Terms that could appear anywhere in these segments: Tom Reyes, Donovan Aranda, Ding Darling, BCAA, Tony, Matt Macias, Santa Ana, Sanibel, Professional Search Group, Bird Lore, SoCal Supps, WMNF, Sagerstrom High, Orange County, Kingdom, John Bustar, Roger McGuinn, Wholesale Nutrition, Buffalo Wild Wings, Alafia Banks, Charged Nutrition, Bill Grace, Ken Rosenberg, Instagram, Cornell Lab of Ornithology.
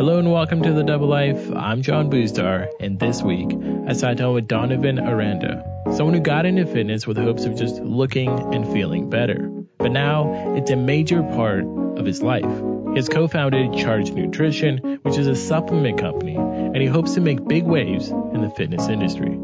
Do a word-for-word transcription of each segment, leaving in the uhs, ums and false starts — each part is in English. Hello and welcome to The Double Life. I'm John Bustar, and this week I sat down with Donovan Aranda, someone who got into fitness with hopes of just looking and feeling better. But now it's a major part of his life. He has co-founded Charged Nutrition, which is a supplement company, and he hopes to make big waves in the fitness industry.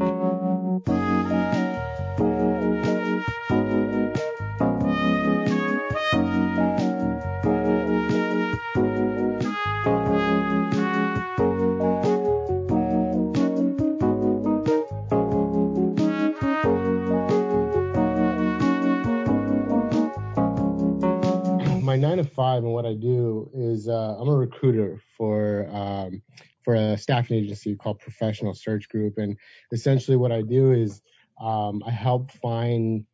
Nine to five, and what I do is uh, I'm a recruiter for um, for a staffing agency called Professional Search Group, and essentially what I do is um, I help find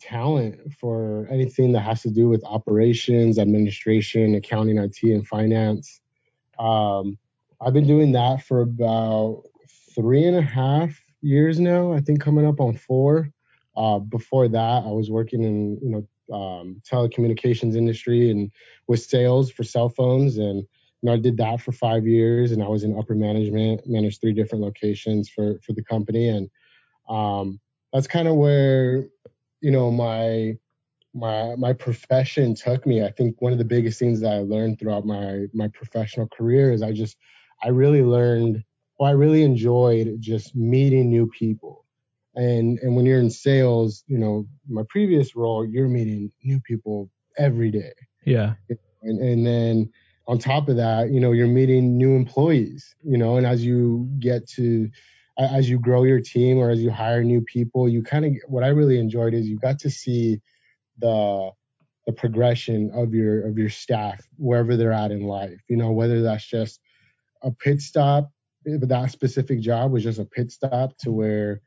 talent for anything that has to do with operations, administration, accounting, I T, and finance. Um, I've been doing that for about three and a half years now. I think coming up on four. Uh, before that, I was working in you know. Um, telecommunications industry and with sales for cell phones. And you know, I did that for five years and I was in upper management, managed three different locations for, for the company. And um, that's kind of where, you know, my, my, my profession took me. I think one of the biggest things that I learned throughout my, my professional career is I just, I really learned, well, I really enjoyed just meeting new people. And and when you're in sales, you know, my previous role, you're meeting new people every day. Yeah. And and then on top of that, you know, you're meeting new employees, you know, and as you get to, as you grow your team or as you hire new people, you kind of, what I really enjoyed is you got to see the the progression of your, of your staff, wherever they're at in life, you know, whether that's just a pit stop, but that specific job was just a pit stop to where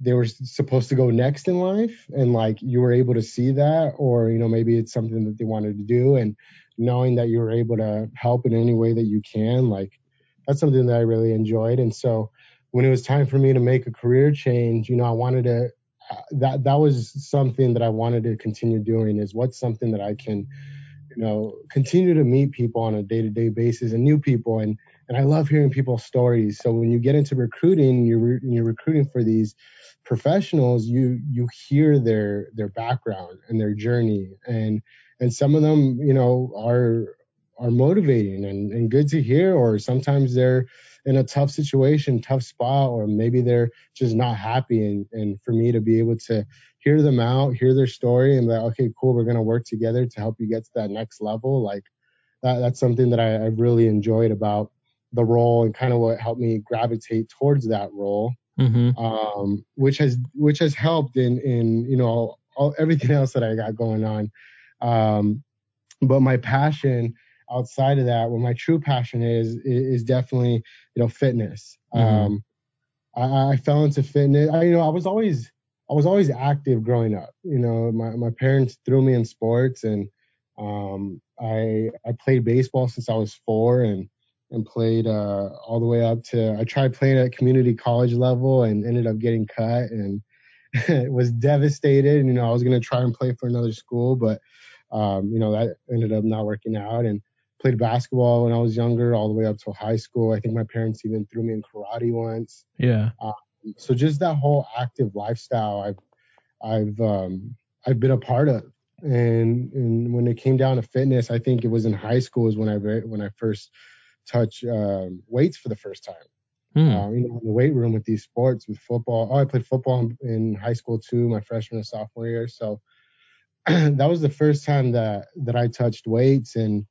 they were supposed to go next in life, and like you were able to see that, or you know maybe it's something that they wanted to do, and knowing that you were able to help in any way that you can, like that's something that I really enjoyed. And so when it was time for me to make a career change, you know I wanted to that that was something that I wanted to continue doing, is what's something that I can you know continue to meet people on a day-to-day basis and new people, and and I love hearing people's stories. So when you get into recruiting, you're you're recruiting for these professionals, you you hear their their background and their journey, and and some of them you know are are motivating and, and good to hear, or sometimes they're in a tough situation, tough spot, or maybe they're just not happy, and and for me to be able to hear them out, hear their story, and be like, okay, cool, we're gonna work together to help you get to that next level. Like that, that's something that I, I really enjoyed about the role, and kind of what helped me gravitate towards that role. Mm-hmm. Um, which has which has helped in in you know all, all, everything else that I got going on, um, but my passion outside of that, what my true passion is is, is definitely you know fitness. Mm-hmm. Um, I, I fell into fitness. I, you know I was always I was always active growing up. You know my my parents threw me in sports, and um, I I played baseball since I was four, and and played uh, all the way up to, I tried playing at community college level and ended up getting cut, and was devastated. You know, I was going to try and play for another school, but, um, you know, that ended up not working out, and played basketball when I was younger, all the way up to high school. I think my parents even threw me in karate once. Yeah. Um, so just that whole active lifestyle I've, I've, um, I've been a part of. And, and when it came down to fitness, I think it was in high school is when I, when I first touch um, weights for the first time. Mm. Um, you know, in the weight room with these sports, with football. Oh, I played football in high school too, my freshman and sophomore year. So that was the first time that that I touched weights, and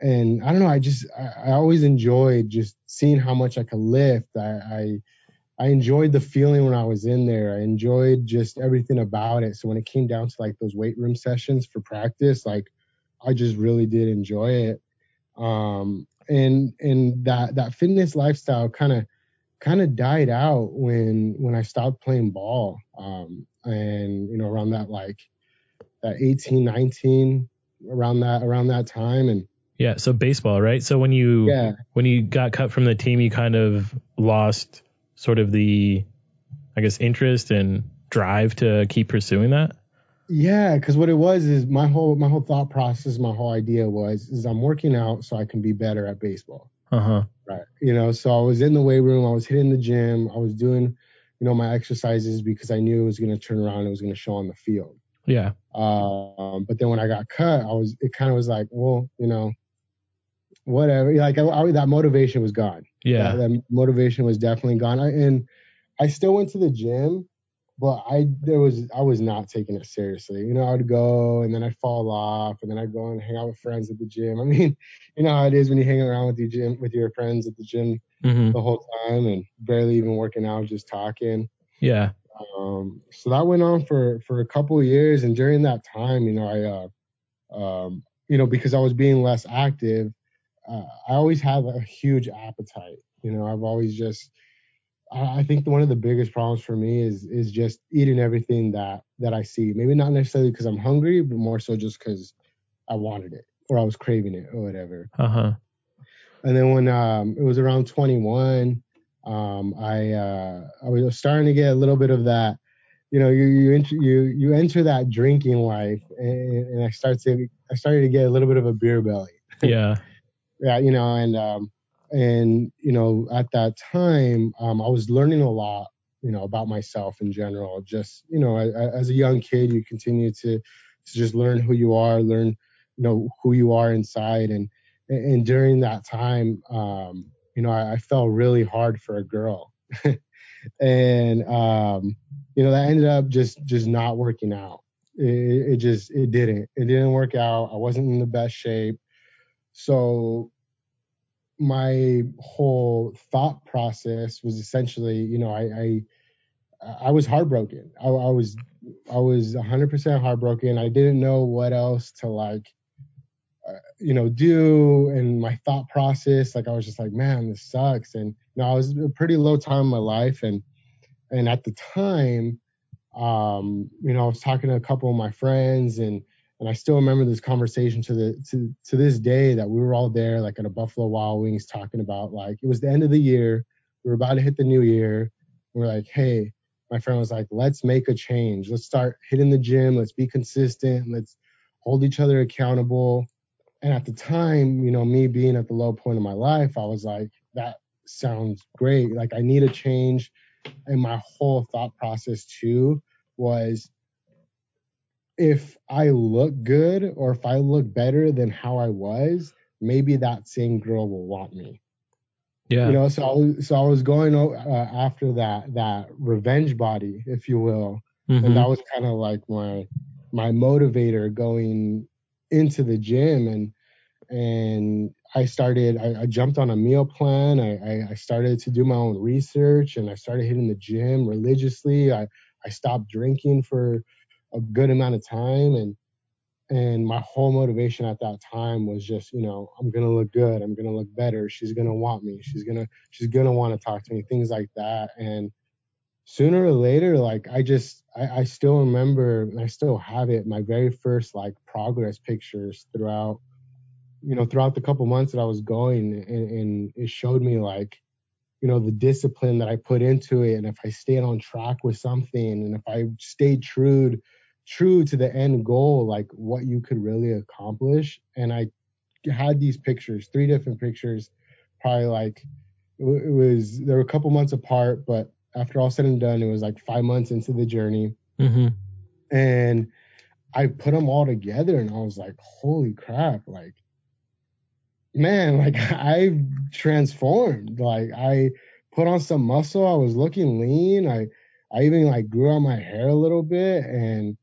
and I don't know, I just I, I always enjoyed just seeing how much I could lift. I, I I enjoyed the feeling when I was in there. I enjoyed just everything about it. So when it came down to like those weight room sessions for practice, like I just really did enjoy it. Um, And and that, that fitness lifestyle kind of kind of died out when when I stopped playing ball, um, and you know around that like that eighteen, nineteen around that around that time. And yeah, so baseball, right? So when you yeah. when you got cut from the team, you kind of lost sort of the, I guess, interest and drive to keep pursuing that. Yeah, because what it was is my whole my whole thought process, my whole idea was is I'm working out so I can be better at baseball. Uh-huh. Right. You know, so I was in the weight room. I was hitting the gym. I was doing, you know, my exercises because I knew it was going to turn around. It was going to show on the field. Yeah. Um, but then when I got cut, I was, it kind of was like, well, you know, whatever. Like I, I, that motivation was gone. Yeah. That, that motivation was definitely gone. I, and I still went to the gym, but I, there was, I was not taking it seriously. You know, I would go and then I'd fall off and then I'd go and hang out with friends at the gym. I mean, you know how it is when you hang around with your gym, with your friends at the gym mm-hmm. the whole time and barely even working out, just talking. Yeah. Um, so that went on for, for a couple of years. And during that time, you know, I, uh, um, you know, because I was being less active, uh, I always had a huge appetite. You know, I've always just, I think one of the biggest problems for me is is just eating everything that, that I see. Maybe not necessarily because I'm hungry, but more so just because I wanted it or I was craving it or whatever. Uh-huh. And then when um, it was around twenty-one, um, I uh, I was starting to get a little bit of that. You know, you you enter, you, you enter that drinking life, and, and I start to I started to get a little bit of a beer belly. Yeah. Yeah, you know, and. Um, And, you know, at that time, um, I was learning a lot, you know, about myself in general. Just, you know, I, I, as a young kid, you continue to, to just learn who you are, learn, you know, who you are inside. And and during that time, um, you know, I, I fell really hard for a girl. and, um, you know, that ended up just just not working out. It, it just it didn't. It didn't work out. I wasn't in the best shape. So my whole thought process was essentially, you know, I, I, I was heartbroken. I, I was, I was a hundred percent heartbroken. I didn't know what else to like, uh, you know, do. And my thought process, like, I was just like, man, this sucks. And you know, I was a pretty low time in my life. And, and at the time, um, you know, I was talking to a couple of my friends and, And I still remember this conversation to the to, to this day that we were all there, like at a Buffalo Wild Wings, talking about, like, it was the end of the year. We were about to hit the new year. We were like, hey, my friend was like, let's make a change. Let's start hitting the gym. Let's be consistent. Let's hold each other accountable. And at the time, you know, me being at the low point of my life, I was like, that sounds great. Like, I need a change. And my whole thought process too was, if I look good or if I look better than how I was, maybe that same girl will want me. Yeah. You know, so I was, so I was going uh, after that, that revenge body, if you will. Mm-hmm. And that was kind of like my, my motivator going into the gym. And, and I started, I, I jumped on a meal plan. I, I, I started to do my own research and I started hitting the gym religiously. I, I stopped drinking for a good amount of time. And, and my whole motivation at that time was just, you know, I'm going to look good. I'm going to look better. She's going to want me. She's going to, she's going to want to talk to me, things like that. And sooner or later, like, I just, I, I still remember, and I still have it, my very first like progress pictures throughout, you know, throughout the couple months that I was going, and, and it showed me, like, you know, the discipline that I put into it. And if I stayed on track with something, and if I stayed true true to the end goal, like, what you could really accomplish. And I had these pictures, three different pictures, probably like, it was, they were a couple months apart, but after all said and done, it was like five months into the journey. Mm-hmm. And I put them all together and I was like, holy crap, like, man, like, I've transformed. Like, I put on some muscle. I was looking lean. I, I even like grew out my hair a little bit, and,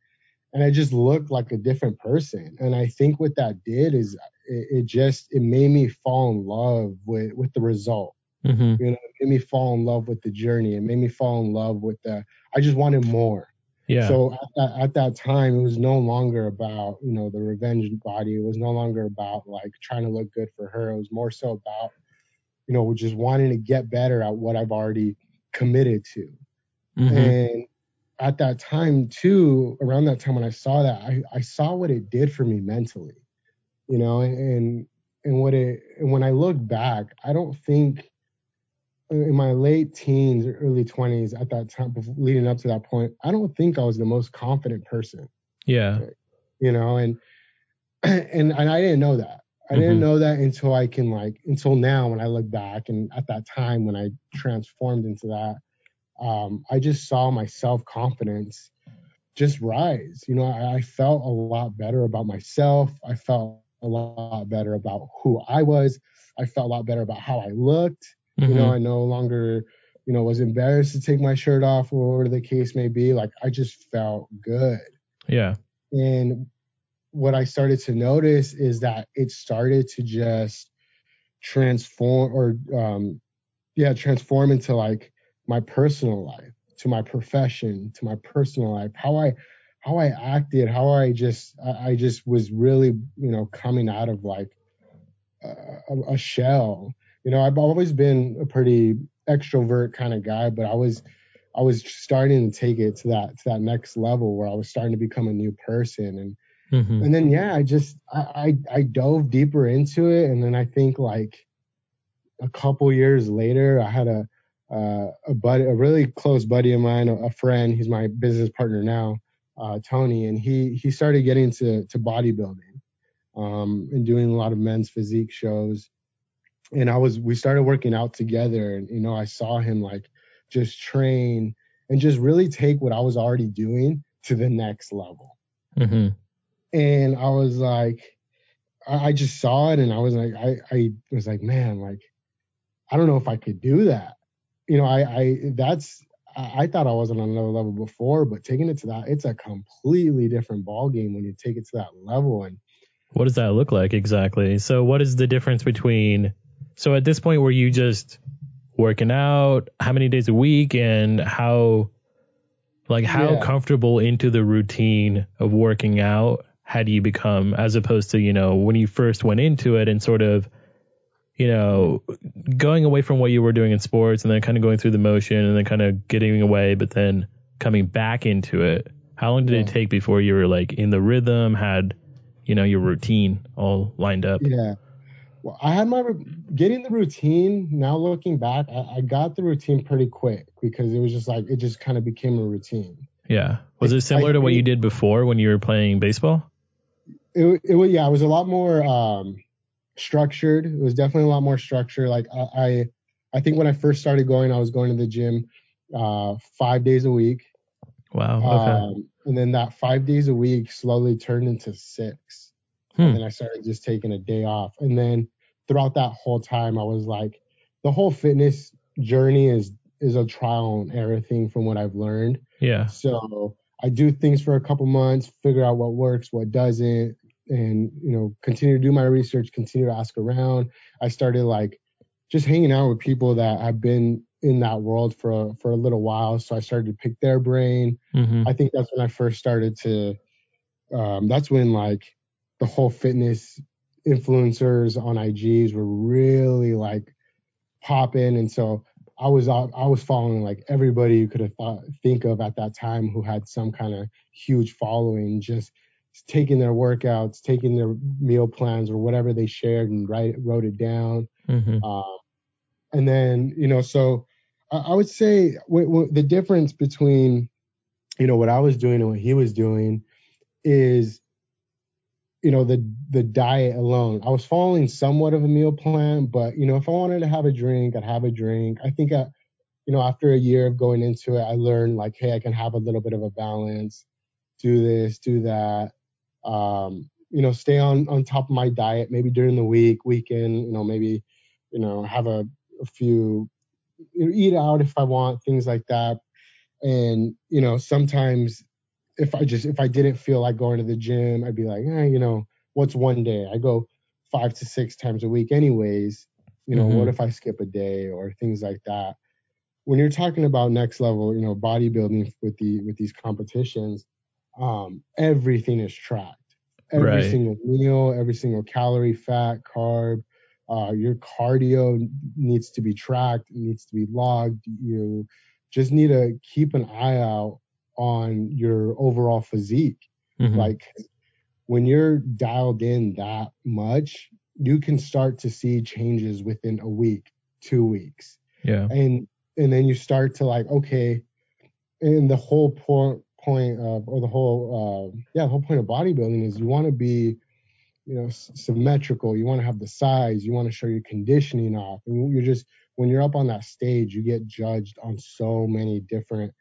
and I just looked like a different person. And I think what that did is it, it just, it made me fall in love with, with the result. Mm-hmm. You know, it made me fall in love with the journey. It made me fall in love with the, I just wanted more. Yeah. So at that, at that time, it was no longer about, you know, the revenge body. It was no longer about like trying to look good for her. It was more so about, you know, just wanting to get better at what I've already committed to. Mm-hmm. And at that time too, around that time when I saw that, I, I saw what it did for me mentally, you know, and, and what it, and when I look back, I don't think in my late teens or early twenties at that time, leading up to that point, I don't think I was the most confident person. Yeah. You know, and, and, and I didn't know that. I mm-hmm. didn't know that until I can like, until now when I look back, and at that time when I transformed into that, um, I just saw my self-confidence just rise. You know, I, I felt a lot better about myself. I felt a lot better about who I was. I felt a lot better about how I looked. Mm-hmm. You know, I no longer, you know, was embarrassed to take my shirt off or whatever the case may be. Like, I just felt good. Yeah. And what I started to notice is that it started to just transform or, um, yeah, transform into like my personal life, to my profession, to my personal life, how I, how I acted, how I just, I, I just was really, you know, coming out of like a, a shell. You know, I've always been a pretty extrovert kind of guy, but I was, I was starting to take it to that, to that next level where I was starting to become a new person. And, mm-hmm. and then, yeah, I just, I, I, I dove deeper into it. And then I think like a couple years later, I had a, uh, a buddy, a really close buddy of mine, a, a friend, he's my business partner now, uh, Tony. And he, he started getting to, to bodybuilding, um, and doing a lot of men's physique shows. And I was, we started working out together, and, you know, I saw him like just train and just really take what I was already doing to the next level. Mm-hmm. And I was like, I, I just saw it, and I was like, I, I was like, man, like, I don't know if I could do that. You know, I, I, that's, I, I thought I was on another level before, but taking it to that, it's a completely different ballgame when you take it to that level. And what does that look like exactly? So what is the difference between, so at this point, were you just working out how many days a week, and how, like how yeah. comfortable into the routine of working out had you become, as opposed to, you know, when you first went into it and sort of, you know, going away from what you were doing in sports and then kind of going through the motion and then kind of getting away, but then coming back into it. How long did yeah. it take before you were like in the rhythm, had, you know, your routine all lined up? Yeah. Well, I had my, getting the routine, now looking back, I, I got the routine pretty quick because it was just like, it just kind of became a routine. Yeah. Was it, it similar I, to what you did before when you were playing baseball? It, it was, yeah, it was a lot more, um, structured. It was definitely a lot more structured. Like I, I, I think when I first started going, I was going to the gym uh, five days a week. Wow. Okay. Um, and then that five days a week slowly turned into six. Hmm. And then I started just taking a day off. And then throughout that whole time, I was like, the whole fitness journey is, is a trial and error thing from what I've learned. Yeah. So I do things for a couple months, figure out what works, what doesn't, and, you know, continue to do my research, continue to ask around. I started like just hanging out with people that have been in that world for a, for a little while. So I started to pick their brain. Mm-hmm. I think that's when I first started to, um, that's when like the whole fitness influencers on I Gs were really like popping. And so I was, I was following like everybody you could have thought, think of at that time who had some kind of huge following, just taking their workouts, taking their meal plans or whatever they shared and write, wrote it down. Mm-hmm. Um, and then, you know, so I, I would say w- w- the difference between, you know, what I was doing and what he was doing is, you know, the, the diet alone. I was following somewhat of a meal plan, but, you know, if I wanted to have a drink, I'd have a drink. I think, I, you know, after a year of going into it, I learned like, hey, I can have a little bit of a balance, do this, do that. Um, you know, stay on, on top of my diet, maybe during the week, weekend, you know, maybe, you know, have a, a few, you know, eat out if I want, things like that. And, you know, sometimes if I just, if I didn't feel like going to the gym, I'd be like, eh, you know, what's one day? I go five to six times a week anyways, you know, mm-hmm. what if I skip a day or things like that? When you're talking about next level, you know, bodybuilding with the, with these competitions, Um, everything is tracked. Every right. single meal, every single calorie, fat, carb, uh, your cardio needs to be tracked, it needs to be logged. You just need to keep an eye out on your overall physique. Mm-hmm. Like when you're dialed in that much, you can start to see changes within a week, two weeks. Yeah. And, and then you start to like, okay, and the whole point, point of, or the whole, uh, yeah, the whole point of bodybuilding is you want to be you know, s- symmetrical. You want to have the size. You want to show your conditioning off. And you're just, when you're up on that stage, you get judged on so many different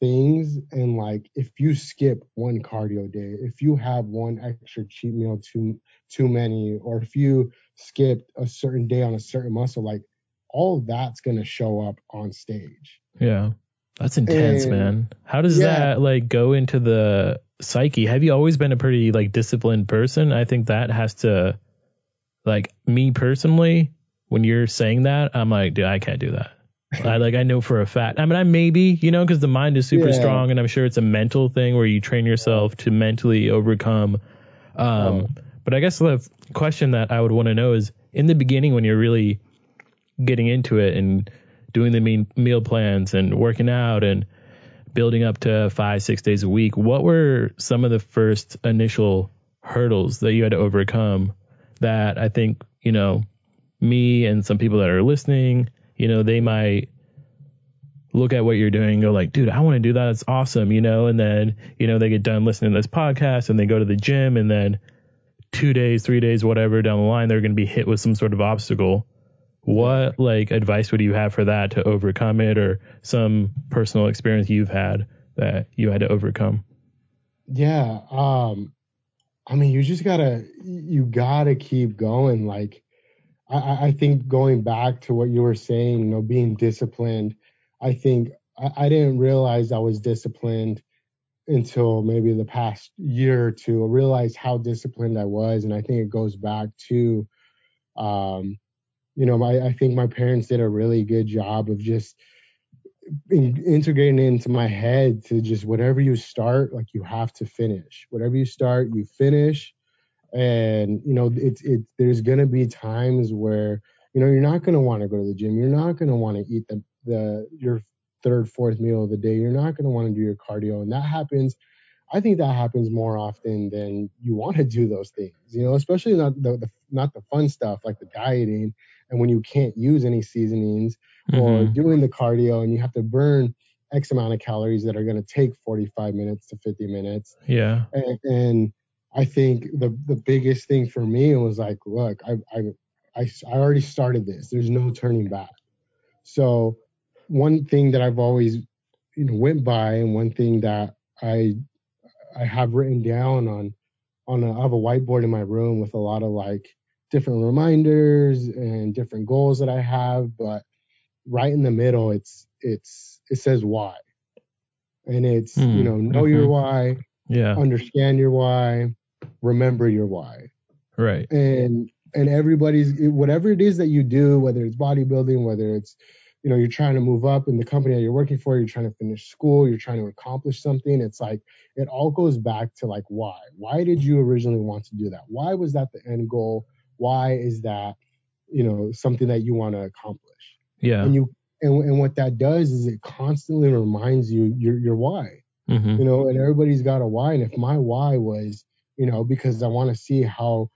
things. And like, if you skip one cardio day, if you have one extra cheat meal too too many, or if you skipped a certain day on a certain muscle, like all that's going to show up on stage. Yeah. That's intense, and, man. How does yeah. that like go into the psyche? Have you always been a pretty like disciplined person? I think that has to, like, me personally, when you're saying that, I'm like, dude, I can't do that. I like, I know for a fact. I mean, I maybe, you know, because the mind is super yeah. strong, and I'm sure it's a mental thing where you train yourself to mentally overcome. Um, oh. But I guess the question that I would want to know is, in the beginning, when you're really getting into it and doing the mean meal plans and working out and building up to five, six days a week, what were some of the first initial hurdles that you had to overcome that I think, you know, me and some people that are listening, you know, they might look at what you're doing and go like, dude, I want to do that. It's awesome. You know, and then, you know, they get done listening to this podcast and they go to the gym, and then two days, three days, whatever down the line, they're going to be hit with some sort of obstacle. What like advice would you have for that to overcome it, or some personal experience you've had that you had to overcome? Yeah. Um, I mean, you just gotta, you gotta keep going. Like, I, I think going back to what you were saying, you know, being disciplined, I think I, I didn't realize I was disciplined until maybe the past year or two. I realized how disciplined I was. And I think it goes back to, um, you know, my, I think my parents did a really good job of just in, integrating it into my head to just whatever you start, like you have to finish. Whatever you start, you finish. And, you know, it's it. There's going to be times where, you know, you're not going to want to go to the gym. You're not going to want to eat the, the your third, fourth meal of the day. You're not going to want to do your cardio. And that happens. I think that happens more often than you want to do those things, you know, especially not the, the not the fun stuff like the dieting, and when you can't use any seasonings mm-hmm. or doing the cardio and you have to burn X amount of calories that are going to take forty-five minutes to fifty minutes. Yeah. And, and I think the the biggest thing for me was like, look, I, I, I, I already started this. There's no turning back. So one thing that I've always, you know, went by, and one thing that I, I have written down on, on a, I have a whiteboard in my room with a lot of like different reminders and different goals that I have, but right in the middle, it's, it's, it says why. And it's, mm, you know, know mm-hmm. your why, yeah, understand your why, remember your why. Right. And, and everybody's, whatever it is that you do, whether it's bodybuilding, whether it's, you know, you're trying to move up in the company that you're working for, you're trying to finish school, you're trying to accomplish something. It's like, it all goes back to like, why? Why did you originally want to do that? Why was that the end goal? Why is that, you know, something that you want to accomplish? Yeah. And you, and, and what that does is it constantly reminds you your, your why, mm-hmm. you know, and everybody's got a why. And if my why was, you know, because I want to see how,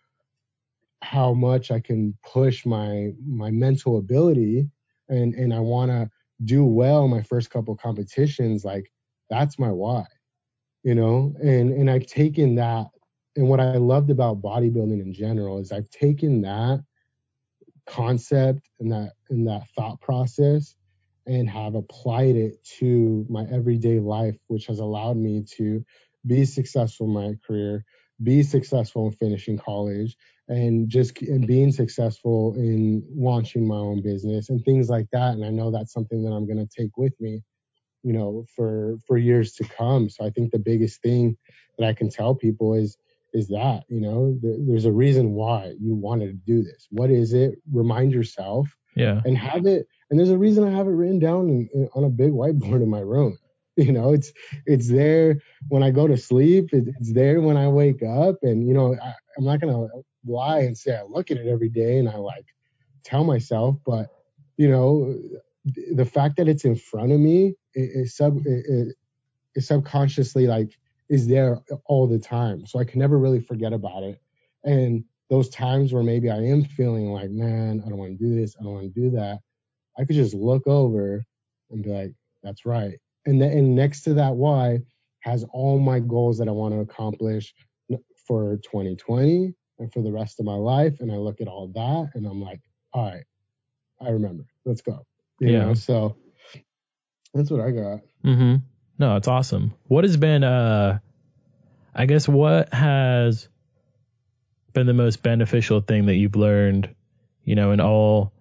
how much I can push my, my mental ability, and and I want to do well my first couple competitions, like that's my why, you know? And and I've taken that, and what I loved about bodybuilding in general is I've taken that concept and that and that thought process and have applied it to my everyday life, which has allowed me to be successful in my career, be successful in finishing college, and just and being successful in launching my own business and things like that. And I know that's something that I'm going to take with me, you know, for, for years to come. So I think the biggest thing that I can tell people is, is that, you know, there, there's a reason why you wanted to do this. What is it? Remind yourself. Yeah. And have it. And there's a reason I have it written down in, in, on a big whiteboard in my room. You know, it's, it's there when I go to sleep, it's there when I wake up. And, you know, I, I'm not going to lie and say I look at it every day and I like tell myself, but you know, the fact that it's in front of me is it, it sub, it, it, it subconsciously like is there all the time. So I can never really forget about it. And those times where maybe I am feeling like, man, I don't want to do this. I don't want to do that. I could just look over and be like, that's right. And then and next to that why has all my goals that I want to accomplish for twenty twenty. and for the rest of my life. And I look at all that and I'm like, all right, I remember. Let's go. You yeah. know, so that's what I got. Mm-hmm. No, it's awesome. What has been, uh, I guess, what has been the most beneficial thing that you've learned, you know, in all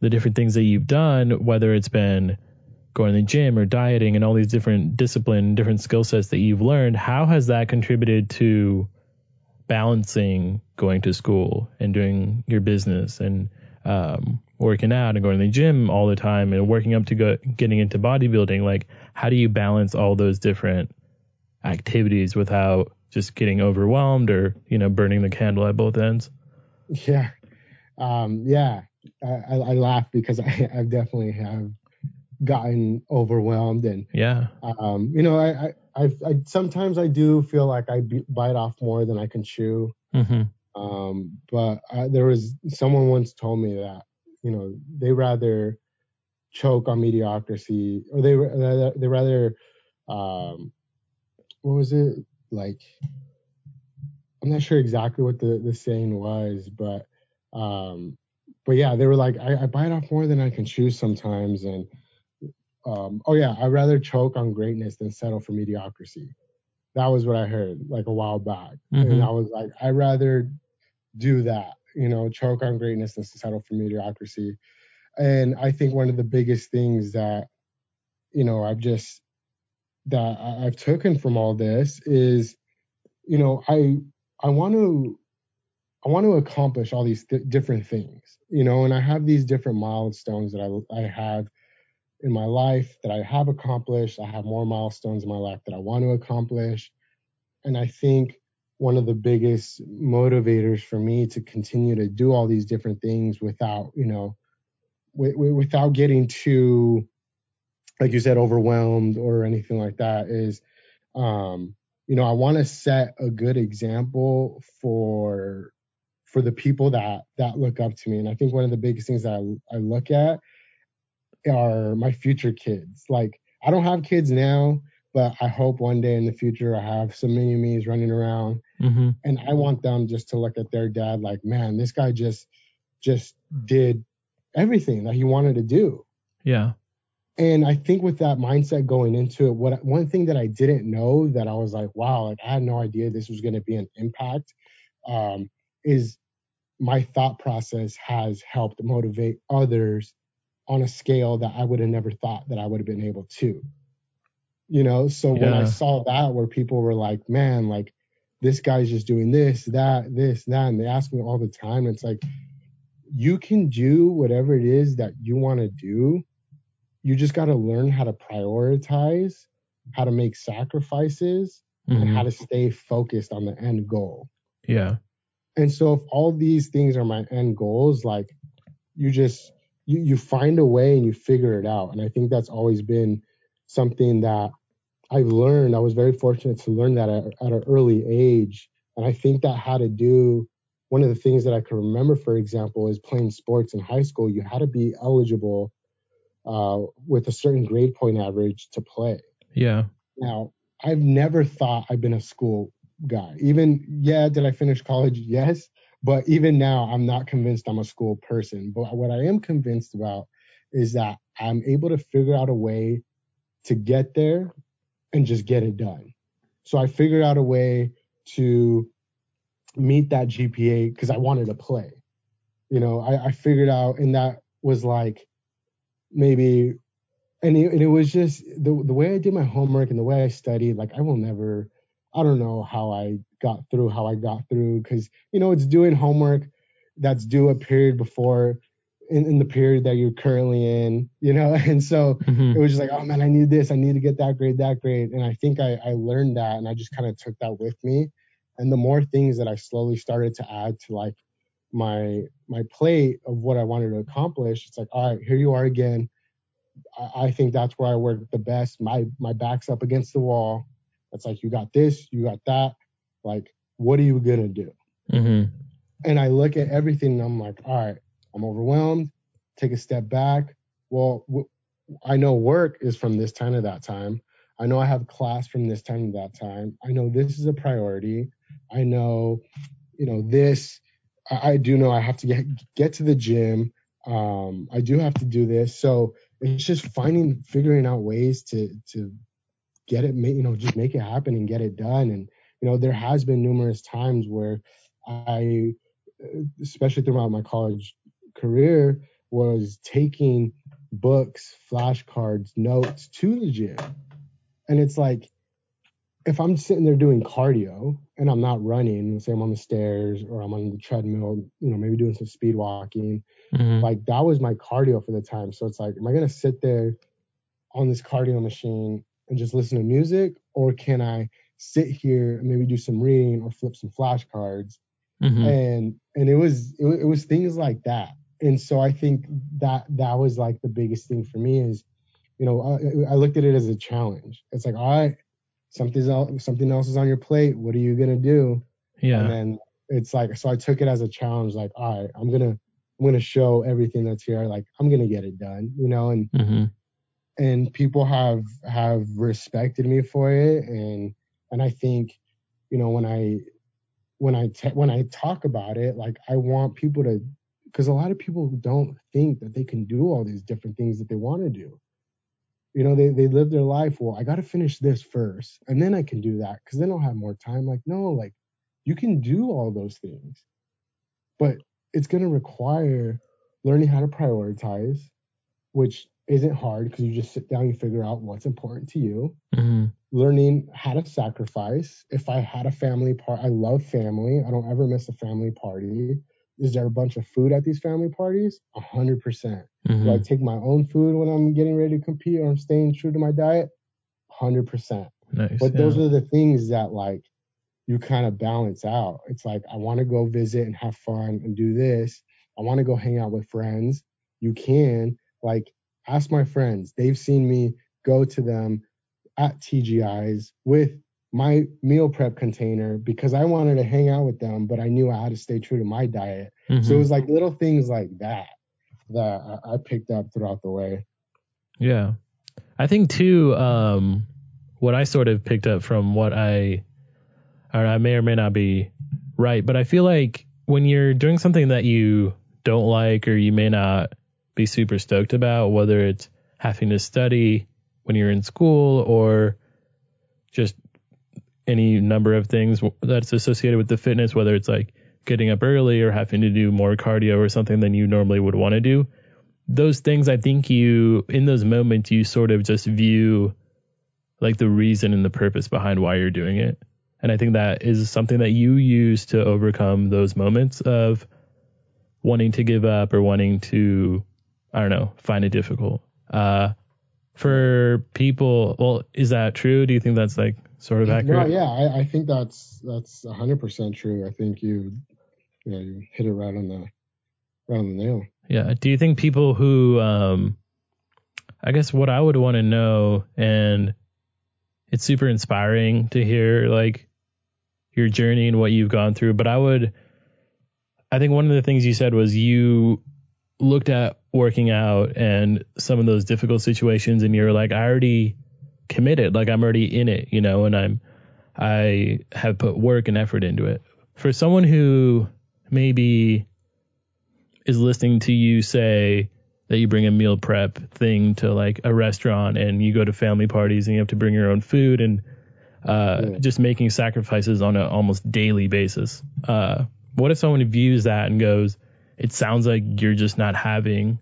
the different things that you've done, whether it's been going to the gym or dieting and all these different discipline, different skill sets that you've learned? How has that contributed to balancing going to school and doing your business and um, working out and going to the gym all the time and working up to go, getting into bodybuilding? Like, how do you balance all those different activities without just getting overwhelmed or, you know, burning the candle at both ends? Yeah. Um, yeah. I, I, I laugh because I, I definitely have gotten overwhelmed and, yeah. um, you know, I, I, I, I sometimes I do feel like I be, bite off more than I can chew. Mm-hmm. Um, but I, there was someone once told me that, you know, they rather choke on mediocrity or they, they rather, um, what was it? Like, I'm not sure exactly what the, the saying was, but, um, but yeah, they were like, I, I bite off more than I can chew sometimes. And, um, oh yeah, I'd rather choke on greatness than settle for mediocrity. That was what I heard like a while back. Mm-hmm. And I was like, I'd rather do that, you know, choke on greatness than settle for mediocrity. And I think one of the biggest things that, you know, I've just, that I've taken from all this is, you know, I, I want to, I want to accomplish all these th- different things, you know, and I have these different milestones that I, I have in my life that I have accomplished. I have more milestones in my life that I want to accomplish. And I think one of the biggest motivators for me to continue to do all these different things without, you know, w- w- without getting too, like you said, overwhelmed or anything like that is, um, you know, I want to set a good example for, for the people that, that look up to me. And I think one of the biggest things that I, I look at are my future kids. Like, I don't have kids now, but I hope one day in the future I have some mini me's running around. Mm-hmm. And I want them just to look at their dad like, man, this guy just, just did everything that he wanted to do. Yeah. And I think with that mindset going into it, what one thing that I didn't know that I was like, wow, like I had no idea this was going to be an impact, um, is my thought process has helped motivate others on a scale that I would have never thought that I would have been able to, you know? So yeah. When I saw that, where people were like, man, like this guy's just doing this, that, this, that, and they ask me all the time. It's like, you can do whatever it is that you want to do. You just got to learn how to prioritize, how to make sacrifices, mm-hmm. and how to stay focused on the end goal. Yeah. And so if all these things are my end goals, like you just, you, you find a way and you figure it out. And I think that's always been something that I've learned. I was very fortunate to learn that at, at an early age. And I think that had to do, one of the things that I can remember, for example, is playing sports in high school. You had to be eligible uh with a certain grade point average to play. Yeah. Now, I've never thought I've been a school guy. Even yeah, did I finish college? Yes, but even now I'm not convinced I'm a school person. But what I am convinced about is that I'm able to figure out a way to get there and just get it done. So I figured out a way to meet that G P A because I wanted to play. You know, I, I figured out, and that was like maybe, and it, and it was just the the way I did my homework and the way I studied, like I will never, I don't know how I got through, how I got through, because, you know, it's doing homework that's due a period before in, in the period that you're currently in, you know? And so mm-hmm. It was just like, oh man, I need this. I need to get that grade, that grade. And I think I, I learned that and I just kind of took that with me. And the more things that I slowly started to add to like my my plate of what I wanted to accomplish, it's like, all right, here you are again. I, I think that's where I work the best. My my back's up against the wall. It's like, you got this, you got that. Like, what are you gonna do? Mm-hmm. And I look at everything and I'm like, all right, I'm overwhelmed. Take a step back. Well, w- I know work is from this time to that time. I know I have class from this time to that time. I know this is a priority. I know, you know, this, I, I do know I have to get, get to the gym. Um, I do have to do this. So it's just finding, figuring out ways to, to get it, you know, just make it happen and get it done. And, you know, there has been numerous times where I, especially throughout my college career, was taking books, flashcards, notes to the gym. And it's like, if I'm sitting there doing cardio and I'm not running, say I'm on the stairs or I'm on the treadmill, you know, maybe doing some speed walking, mm-hmm. like that was my cardio for the time. So it's like, am I going to sit there on this cardio machine and just listen to music, or can I sit here and maybe do some reading or flip some flashcards? Mm-hmm. And, and it was, it, it was things like that. And so I think that that was like the biggest thing for me is, you know, I, I looked at it as a challenge. It's like, all right, something's else, something else is on your plate. What are you going to do? Yeah. And then it's like, so I took it as a challenge, like, all right, I'm going to, I'm going to show everything that's here. Like, I'm going to get it done, you know, and, mm-hmm. and people have, have respected me for it. And, and I think, you know, when I, when I, te- when I talk about it, like I want people to, because a lot of people don't think that they can do all these different things that they want to do. You know, they, they live their life. Well, I got to finish this first and then I can do that because then I'll have more time. Like, no, like you can do all those things, but it's going to require learning how to prioritize, which isn't hard because you just sit down, you figure out what's important to you, mm-hmm. learning how to sacrifice. If I had a family part, I love family. I don't ever miss a family party. Is there a bunch of food at these family parties? A hundred percent. Do I take my own food when I'm getting ready to compete or I'm staying true to my diet? A hundred percent. Nice. But yeah. Those are the things that like you kind of balance out. It's like, I want to go visit and have fun and do this. I want to go hang out with friends. You can like ask my friends. They've seen me go to them at T G I's with my meal prep container because I wanted to hang out with them, but I knew I had to stay true to my diet. Mm-hmm. So it was like little things like that, that I picked up throughout the way. Yeah. I think too, um, what I sort of picked up from what I, or I may or may not be right, but I feel like when you're doing something that you don't like, or you may not be super stoked about, whether it's having to study when you're in school or just any number of things that's associated with the fitness, whether it's like getting up early or having to do more cardio or something than you normally would want to do. Those things, I think you, in those moments, you sort of just view like the reason and the purpose behind why you're doing it. And I think that is something that you use to overcome those moments of wanting to give up or wanting to, I don't know, find it difficult. Uh, for people, well, is that true? Do you think that's like, sort of accurate? No, yeah, I, I think that's that's one hundred percent true. I think you, you know, you hit it right on the right on the nail. Yeah. Do you think people who, um, I guess what I would want to know, and it's super inspiring to hear like your journey and what you've gone through. But I would, I think one of the things you said was you looked at working out and some of those difficult situations, and you're like, I already committed, like I'm already in it, you know, and I'm, I have put work and effort into it. For someone who maybe is listening to you say that you bring a meal prep thing to like a restaurant and you go to family parties and you have to bring your own food and uh, yeah. just making sacrifices on an almost daily basis. Uh, what if someone views that and goes, it sounds like you're just not having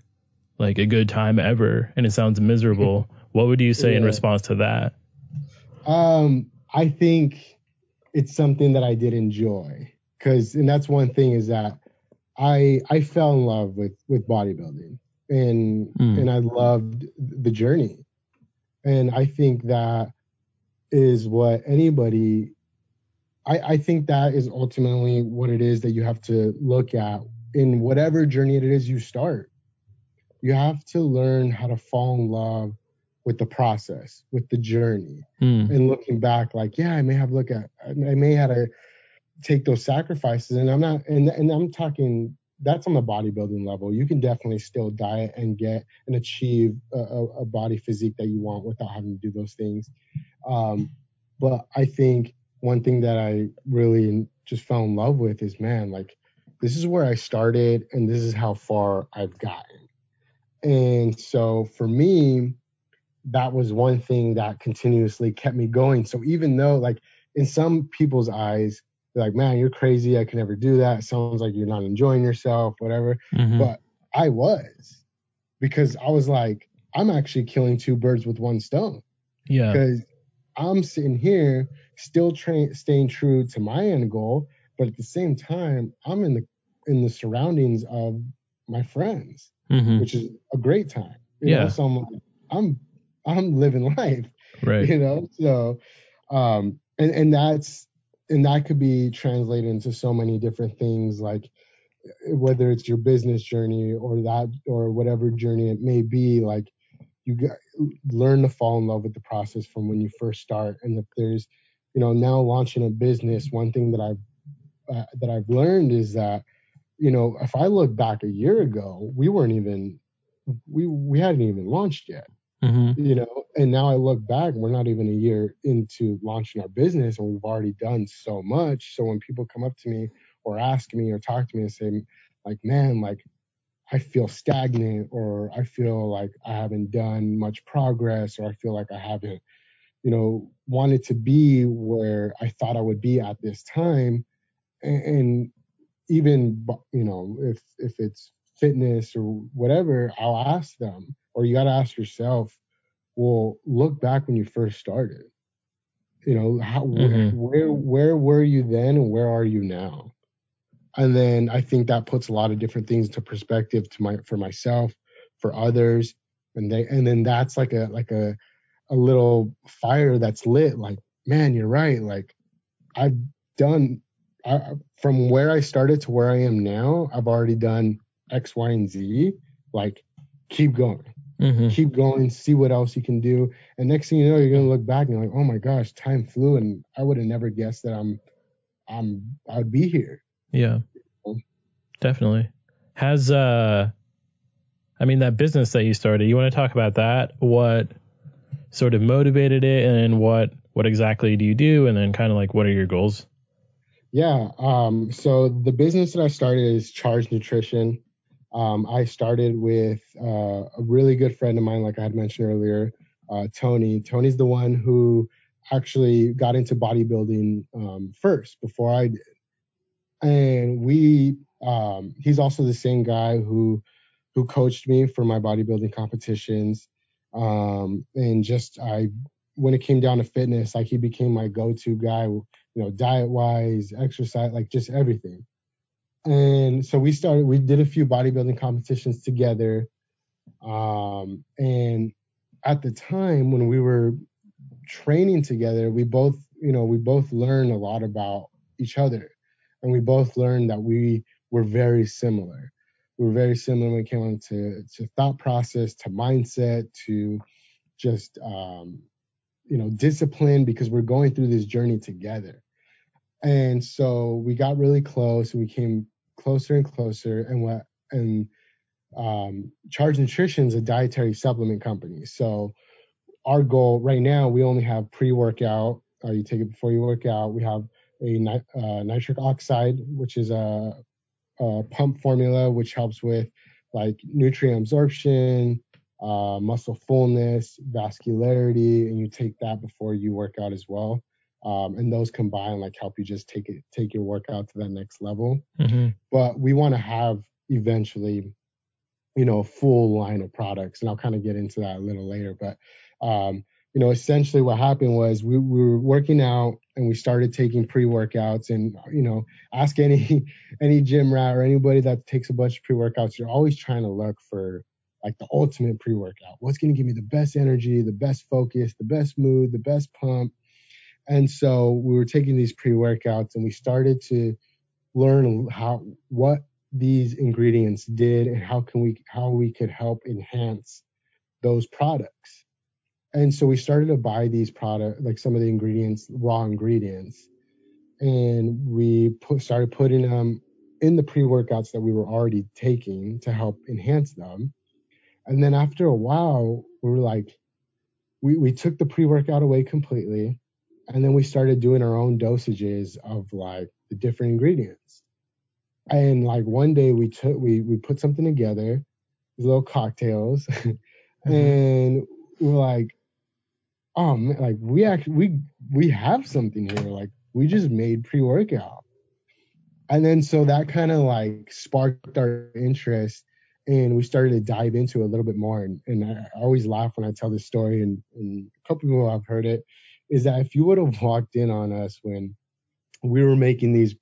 like a good time ever. And it sounds miserable. What would you say yeah. in response to that? Um, I think it's something that I did enjoy, because, and that's one thing is that I I fell in love with with bodybuilding, and mm. and I loved the journey, and I think that is what anybody. I I think that is ultimately what it is that you have to look at in whatever journey it is you start. You have to learn how to fall in love with the process, with the journey, mm. and looking back, like, yeah, I may have look at, I may have to take those sacrifices, and I'm not, and and I'm talking, that's on the bodybuilding level. You can definitely still diet and get and achieve a, a body physique that you want without having to do those things. Um, but I think one thing that I really just fell in love with is, man, like, this is where I started and this is how far I've gotten. And so for me, that was one thing that continuously kept me going. So even though, like, in some people's eyes, they're like, man, you're crazy, I can never do that, sounds like you're not enjoying yourself, whatever. Mm-hmm. But I was, because I was like, I'm actually killing two birds with one stone. Yeah. Because I'm sitting here still tra- staying true to my end goal, but at the same time, I'm in the in the surroundings of my friends, mm-hmm. which is a great time. You yeah. know? So I'm like, I'm I'm living life. Right. You know. So, um, and and that's and that could be translated into so many different things, like whether it's your business journey or that or whatever journey it may be, like. You got, learn to fall in love with the process from when you first start. And if there's, you know, now launching a business, one thing that I've, uh, that I've learned is that, you know, if I look back a year ago, we weren't even, we, we hadn't even launched yet, mm-hmm. you know, and now I look back, we're not even a year into launching our business and we've already done so much. So when people come up to me or ask me or talk to me and say like, man, like, I feel stagnant, or I feel like I haven't done much progress, or I feel like I haven't, you know, wanted to be where I thought I would be at this time. And, and even, you know, if, if it's fitness or whatever, I'll ask them, or you got to ask yourself, well, look back when you first started, you know, how, mm-hmm. where, where were you then and where are you now? And then I think that puts a lot of different things into perspective to my for myself, for others, and they and then that's like a like a a little fire that's lit. Like, man, you're right. Like, I've done I, from where I started to where I am now. I've already done X, Y, and Z. Like, keep going, mm-hmm. keep going. See what else you can do. And next thing you know, you're gonna look back and you're like, oh my gosh, time flew, and I would have never guessed that I'm I'm I'd be here. Yeah, definitely. Has, uh, I mean, that business that you started, you want to talk about that? What sort of motivated it, and what, what exactly do you do? And then kind of like, what are your goals? Yeah. Um, so the business that I started is Charged Nutrition. Um, I started with uh, a really good friend of mine, like I had mentioned earlier, uh, Tony. Tony's the one who actually got into bodybuilding um, first before I did. And we, um, he's also the same guy who, who coached me for my bodybuilding competitions. Um, and just, I, when it came down to fitness, like he became my go-to guy, you know, diet wise, exercise, like just everything. And so we started, we did a few bodybuilding competitions together. Um, and at the time when we were training together, we both, you know, we both learned a lot about each other. And we both learned that we were very similar. We were very similar when it came on to, to thought process, to mindset, to just, um, you know, discipline, because we're going through this journey together. And so we got really close and we came closer and closer. And what, and um, Charged Nutrition is a dietary supplement company. So our goal right now, we only have pre-workout. Uh, you take it before you work out. We have a uh, nitric oxide, which is a, a pump formula, which helps with like nutrient absorption, uh, muscle fullness, vascularity, and you take that before you work out as well. Um, and those combined like help you just take it, take your workout to that next level. Mm-hmm. But we want to have eventually, you know, a full line of products, and I'll kind of get into that a little later. But um, you know, essentially what happened was we, we were working out. And we started taking pre-workouts, and, you know, ask any any gym rat or anybody that takes a bunch of pre-workouts, you're always trying to look for like the ultimate pre-workout. What's going to give me the best energy, the best focus, the best mood, the best pump? And so we were taking these pre-workouts, and we started to learn how what these ingredients did and how can we how we could help enhance those products. And so we started to buy these products, like some of the ingredients, raw ingredients, and we put, started putting them in the pre-workouts that we were already taking to help enhance them. And then after a while, we were like, we, we took the pre-workout away completely, And then we started doing our own dosages of like the different ingredients. And like one day we took, we, we put something together, these little cocktails, mm-hmm. and we're like, oh man, like we actually, we, we have something here. Like we just made pre-workout. And then, so that kind of like sparked our interest, and we started to dive into it a little bit more. And, and I always laugh when I tell this story, and, and a couple people have heard it, is that if you would have walked in on us when we were making these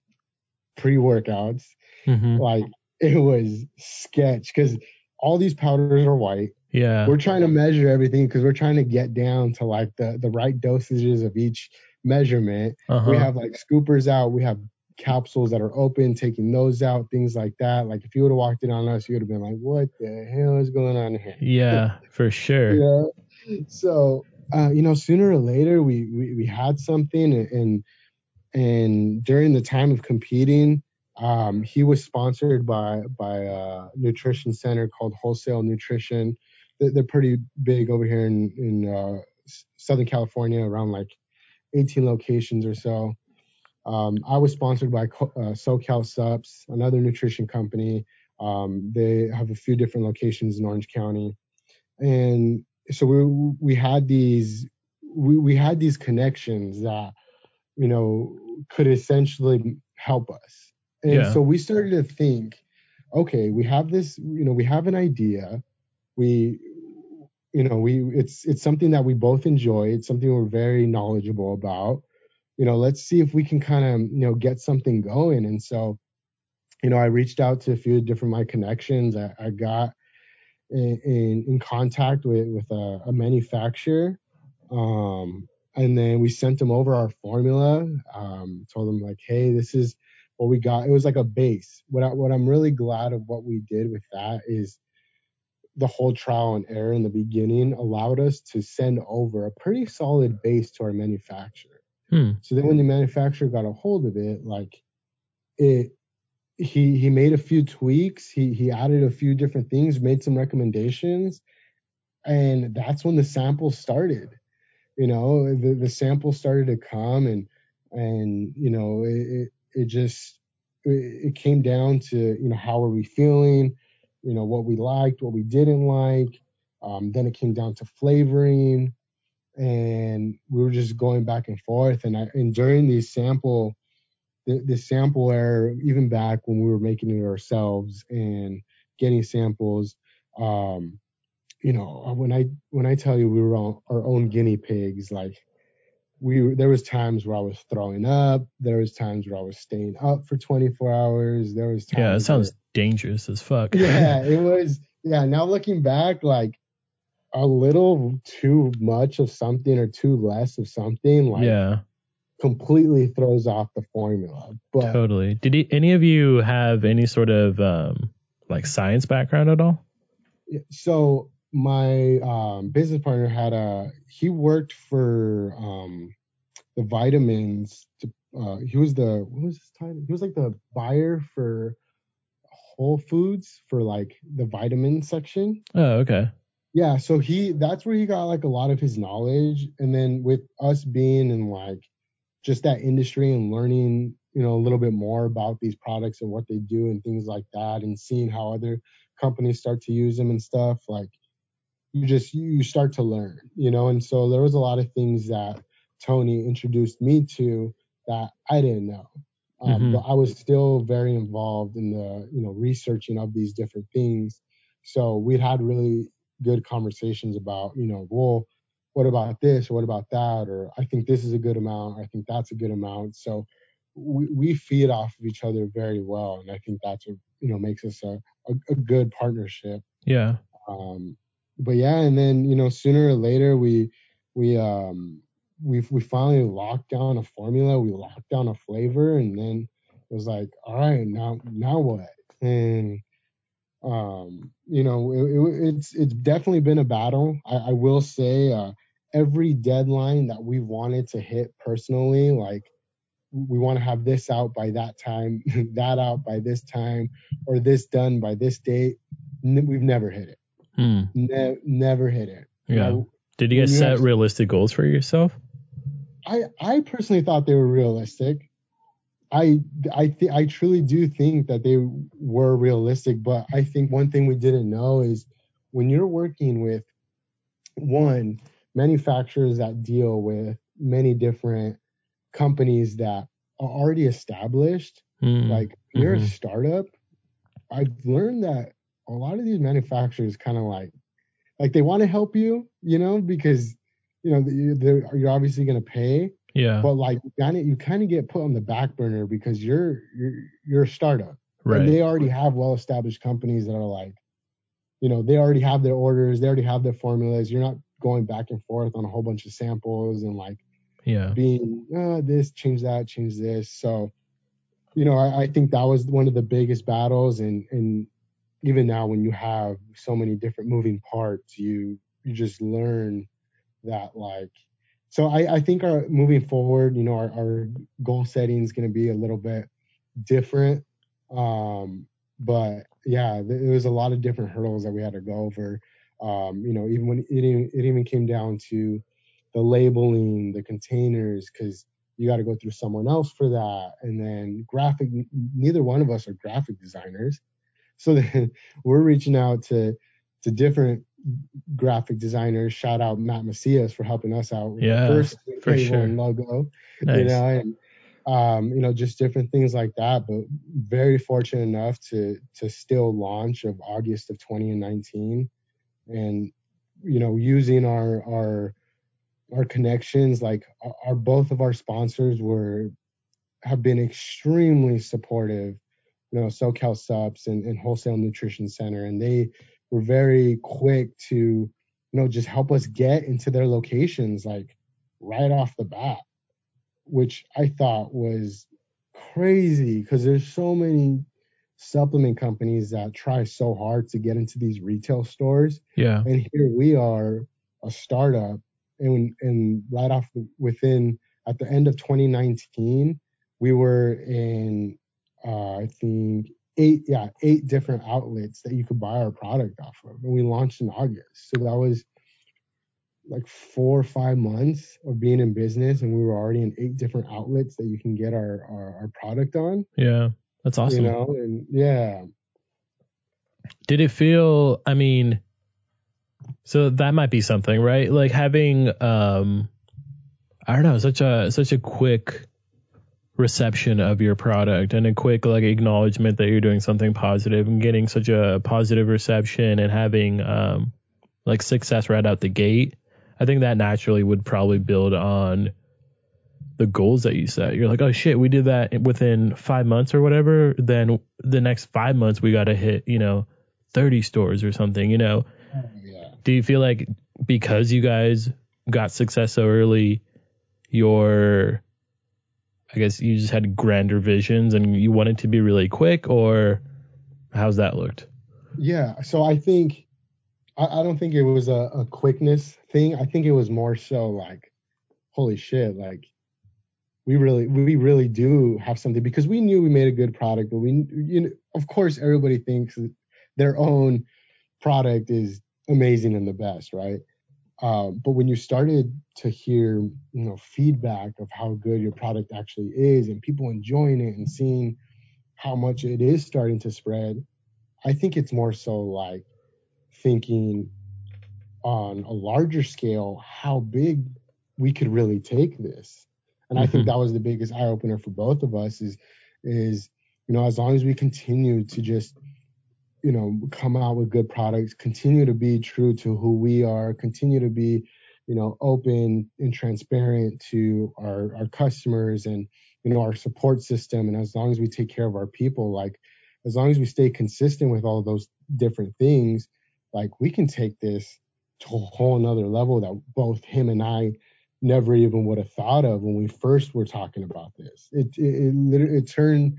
pre-workouts, mm-hmm. like it was sketch, because all these powders are white. Yeah. We're trying to measure everything because we're trying to get down to like the, the right dosages of each measurement. Uh-huh. We have like scoopers out. We have capsules that are open, taking those out, things like that. Like if you would have walked in on us, you would have been like, what the hell is going on here? Yeah, for sure. Yeah. You know? So, uh, you know, sooner or later we, we, we had something, and, and during the time of competing, um, he was sponsored by, by a nutrition center called Wholesale Nutrition. They're, they're pretty big over here in, in, uh, Southern California, around like eighteen locations or so. Um, I was sponsored by uh, SoCal Supps, another nutrition company. Um, they have a few different locations in Orange County, and so we we had these we, we had these connections that, you know, could essentially help us. And yeah. So we started to think, okay, we have this, you know, we have an idea, we, you know, we it's it's something that we both enjoy. It's something we're very knowledgeable about. You know, let's see if we can kind of, you know, get something going. And so, you know, I reached out to a few different my connections. I, I got in, in in contact with with a, a manufacturer, um, and then we sent them over our formula. Um, told them like, hey, this is what we got. It was like a base. What I, what I'm really glad of what we did with that is the whole trial and error in the beginning allowed us to send over a pretty solid base to our manufacturer. Hmm. So then when the manufacturer got a hold of it, like it, he, he made a few tweaks. He, he added a few different things, made some recommendations. And that's when the sample started, you know, the, the sample started to come, and, and, you know, it, it just, it, it came down to, you know, how are we feeling? You know, what we liked, what we didn't like. Um, then it came down to flavoring. And we were just going back and forth. And I, and during these sample, the, the sample error, even back when we were making it ourselves and getting samples, um, you know, when I, when I tell you we were all, our own guinea pigs, like we, there was times where I was throwing up. There was times where I was staying up for twenty-four hours. There was times. Yeah, that sounds where, dangerous as fuck. Yeah, it was. Yeah. Now looking back, like, a little too much of something or too less of something, like yeah. completely throws off the formula. But totally. Did he, any of you have any sort of um, like science background at all? So my um, business partner had a, he worked for um, the vitamins. To, uh, he was the, what was his title? He was like the buyer for Whole Foods for like the vitamin section. Oh, okay. Yeah, so he that's where he got like a lot of his knowledge. And then with us being in like just that industry and learning, you know, a little bit more about these products and what they do and things like that, and seeing how other companies start to use them and stuff, like you just you start to learn, you know. And so there was a lot of things that Tony introduced me to that I didn't know. Um, mm-hmm. But I was still very involved in the, you know, researching of these different things. So we had really good conversations about, you know, well, what about this? What about that? Or I think this is a good amount. I think that's a good amount. So we, we feed off of each other very well. And I think that's what, you know, makes us a, a, a good partnership. Yeah. Um, but yeah. And then, you know, sooner or later we, we, um, we, we finally locked down a formula. We locked down a flavor, and then it was like, all right, now, now what? And, um you know it, it, it's it's definitely been a battle. I, I will say uh every deadline that we wanted to hit personally, like we want to have this out by that time, that out by this time, or this done by this date, n- we've never hit it. hmm. ne- never hit it yeah. I, did you guys set realistic goals for yourself? I, I personally thought they were realistic. I I th- I truly do think that they were realistic, but I think one thing we didn't know is when you're working with one manufacturers that deal with many different companies that are already established, mm. like you're mm-hmm. a startup. I've learned that a lot of these manufacturers kind of like like they want to help you, you know, because you know you're obviously going to pay. Yeah. But like you kind of get put on the back burner because you're you're, you're a startup. Right. And they already have well-established companies that are like, you know, they already have their orders. They already have their formulas. You're not going back and forth on a whole bunch of samples and like yeah. being oh, this, change that, change this. So, you know, I, I think that was one of the biggest battles. And, and even now when you have so many different moving parts, you you just learn that like, So I, I think our moving forward, you know, our, our goal setting is going to be a little bit different. Um, but yeah, there was a lot of different hurdles that we had to go over. Um, you know, even when it even, it even came down to the labeling, the containers, because you got to go through someone else for that. And then graphic, neither one of us are graphic designers. So then we're reaching out to to different graphic designers. Shout out Matt Macias for helping us out with yeah, the first for sure. logo. Nice. You know, and um, you know, just different things like that. But very fortunate enough to to still launch of August of twenty nineteen, and you know, using our our our connections, like our, our both of our sponsors were have been extremely supportive. You know, SoCal Supps and, and Wholesale Nutrition Center, and they were very quick to, you know, just help us get into their locations, like right off the bat, which I thought was crazy because there's so many supplement companies that try so hard to get into these retail stores. Yeah. And here we are, a startup, and and right off the, within at the end of twenty nineteen, we were in, uh, I think. Eight, yeah, eight different outlets that you could buy our product off of. And we launched in August. So that was like four or five months of being in business, and we were already in eight different outlets that you can get our, our, our product on. Yeah, that's awesome. You know, and yeah. Did it feel, I mean, so that might be something, right? Like having, um, I don't know, such a such a quick reception of your product and a quick like acknowledgement that you're doing something positive and getting such a positive reception and having um like success right out the gate. I think that naturally would probably build on the goals that you set. You're like, oh shit, we did that within five months or whatever. Then the next five months we got to hit, you know, thirty stores or something, you know. Yeah. Do you feel like because you guys got success so early, your I guess you just had grander visions and you wanted to be really quick, or how's that looked? Yeah. So I think, I, I don't think it was a, a quickness thing. I think it was more so like, holy shit. Like we really, we really do have something, because we knew we made a good product, but we, you know, of course everybody thinks their own product is amazing and the best. Right. Uh, but when you started to hear, you know, feedback of how good your product actually is and people enjoying it and seeing how much it is starting to spread, I think it's more so like thinking on a larger scale, how big we could really take this. And mm-hmm. I think that was the biggest eye opener for both of us is, is, you know, as long as we continue to just, you know, come out with good products, continue to be true to who we are, continue to be, you know, open and transparent to our, our customers and, you know, our support system. And as long as we take care of our people, like as long as we stay consistent with all those different things, like we can take this to a whole nother level that both him and I never even would have thought of when we first were talking about this. It, it, it literally it turned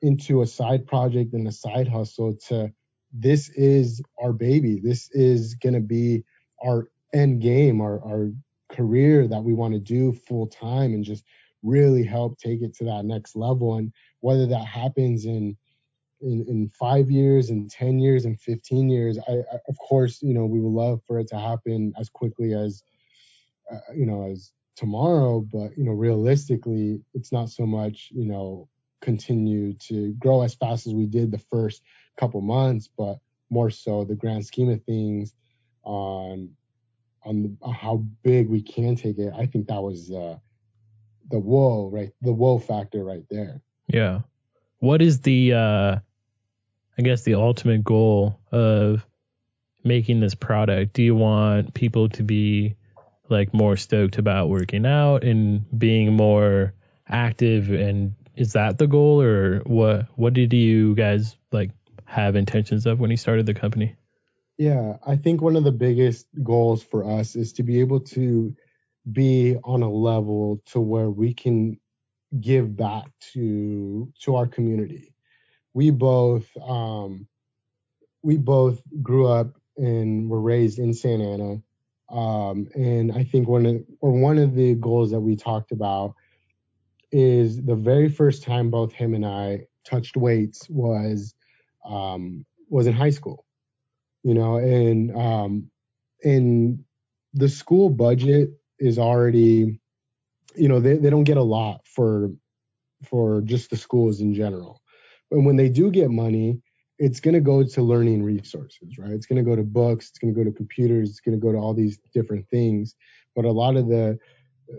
into a side project and a side hustle to this is our baby. This is going to be our end game, our, our career that we want to do full time and just really help take it to that next level. And whether that happens in, in, in five years and ten years and fifteen years, I, I of course, you know, we would love for it to happen as quickly as, uh, you know, as tomorrow, but, you know, realistically, it's not so much, you know, continue to grow as fast as we did the first couple months, but more so the grand scheme of things on on how big we can take it. I think that was uh, the whoa, right? The whoa factor right there. Yeah. What is the, uh, I guess, the ultimate goal of making this product? Do you want people to be like more stoked about working out and being more active, and is that the goal, or what what did you guys like have intentions of when you started the company? Yeah, I think one of the biggest goals for us is to be able to be on a level to where we can give back to to our community. We both um we both grew up and were raised in Santa Ana. Um, and I think one of, or one of the goals that we talked about is the very first time both him and I touched weights was, um, was in high school, you know, and, um, and the school budget is already, you know, they, they don't get a lot for, for just the schools in general. And when they do get money, it's going to go to learning resources, right? It's going to go to books. It's going to go to computers. It's going to go to all these different things. But a lot of the,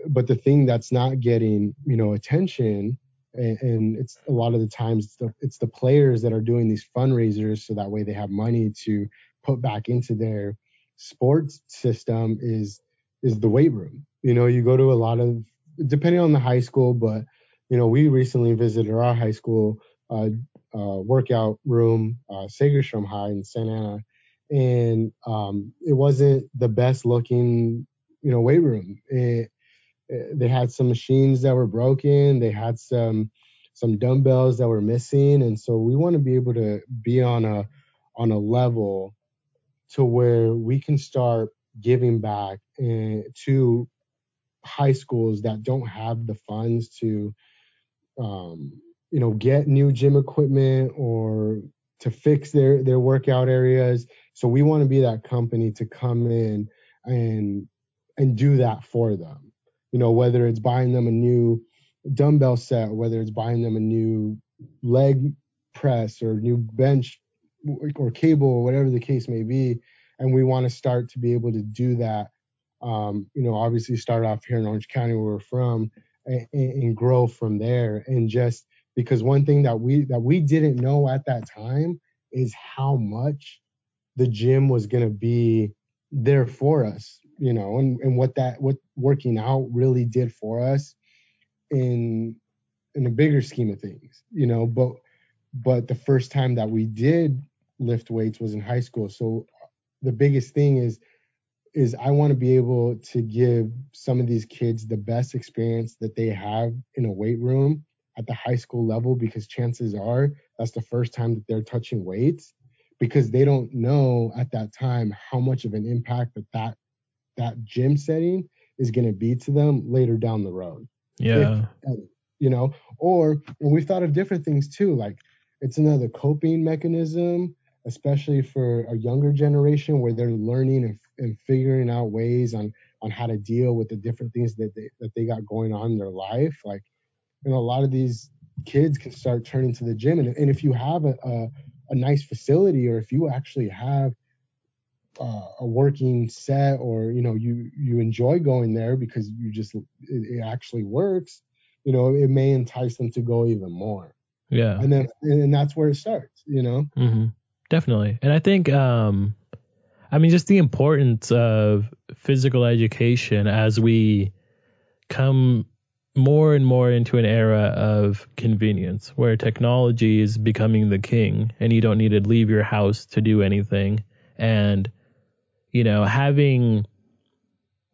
but the thing that's not getting, you know, attention, and, and it's a lot of the times it's the, it's the players that are doing these fundraisers so that way they have money to put back into their sports system is, is the weight room. You know, you go to a lot of, depending on the high school, but, you know, we recently visited our high school, uh, Uh, workout room, uh, Sagerstrom High in Santa Ana, and um, it wasn't the best looking, you know, weight room. It, it, they had some machines that were broken. They had some some dumbbells that were missing, and so we want to be able to be on a on a level to where we can start giving back uh, to high schools that don't have the funds to. Um, you know, get new gym equipment or to fix their, their workout areas. So we want to be that company to come in and, and do that for them. You know, whether it's buying them a new dumbbell set, whether it's buying them a new leg press or new bench or cable or whatever the case may be. And we want to start to be able to do that. Um, you know, obviously start off here in Orange County where we're from and, and grow from there and just, because one thing that we that we didn't know at that time is how much the gym was going to be there for us, you know, and, and what that what working out really did for us in in a bigger scheme of things, you know. But but the first time that we did lift weights was in high school. So the biggest thing is is I want to be able to give some of these kids the best experience that they have in a weight room at the high school level, because chances are that's the first time that they're touching weights, because they don't know at that time how much of an impact that that, that gym setting is going to be to them later down the road. Yeah. If, you know, or we've thought of different things too. Like it's another coping mechanism, especially for a younger generation where they're learning and, and figuring out ways on, on how to deal with the different things that they, that they got going on in their life. Like, you know, a lot of these kids can start turning to the gym. And, and if you have a, a, a nice facility, or if you actually have uh, a working set, or, you know, you, you enjoy going there because you just, it, it actually works, you know, it may entice them to go even more. Yeah. And then, and that's where it starts, you know? Mm-hmm. Definitely. And I think, um, I mean, just the importance of physical education as we come more and more into an era of convenience where technology is becoming the king and you don't need to leave your house to do anything. And, you know, having,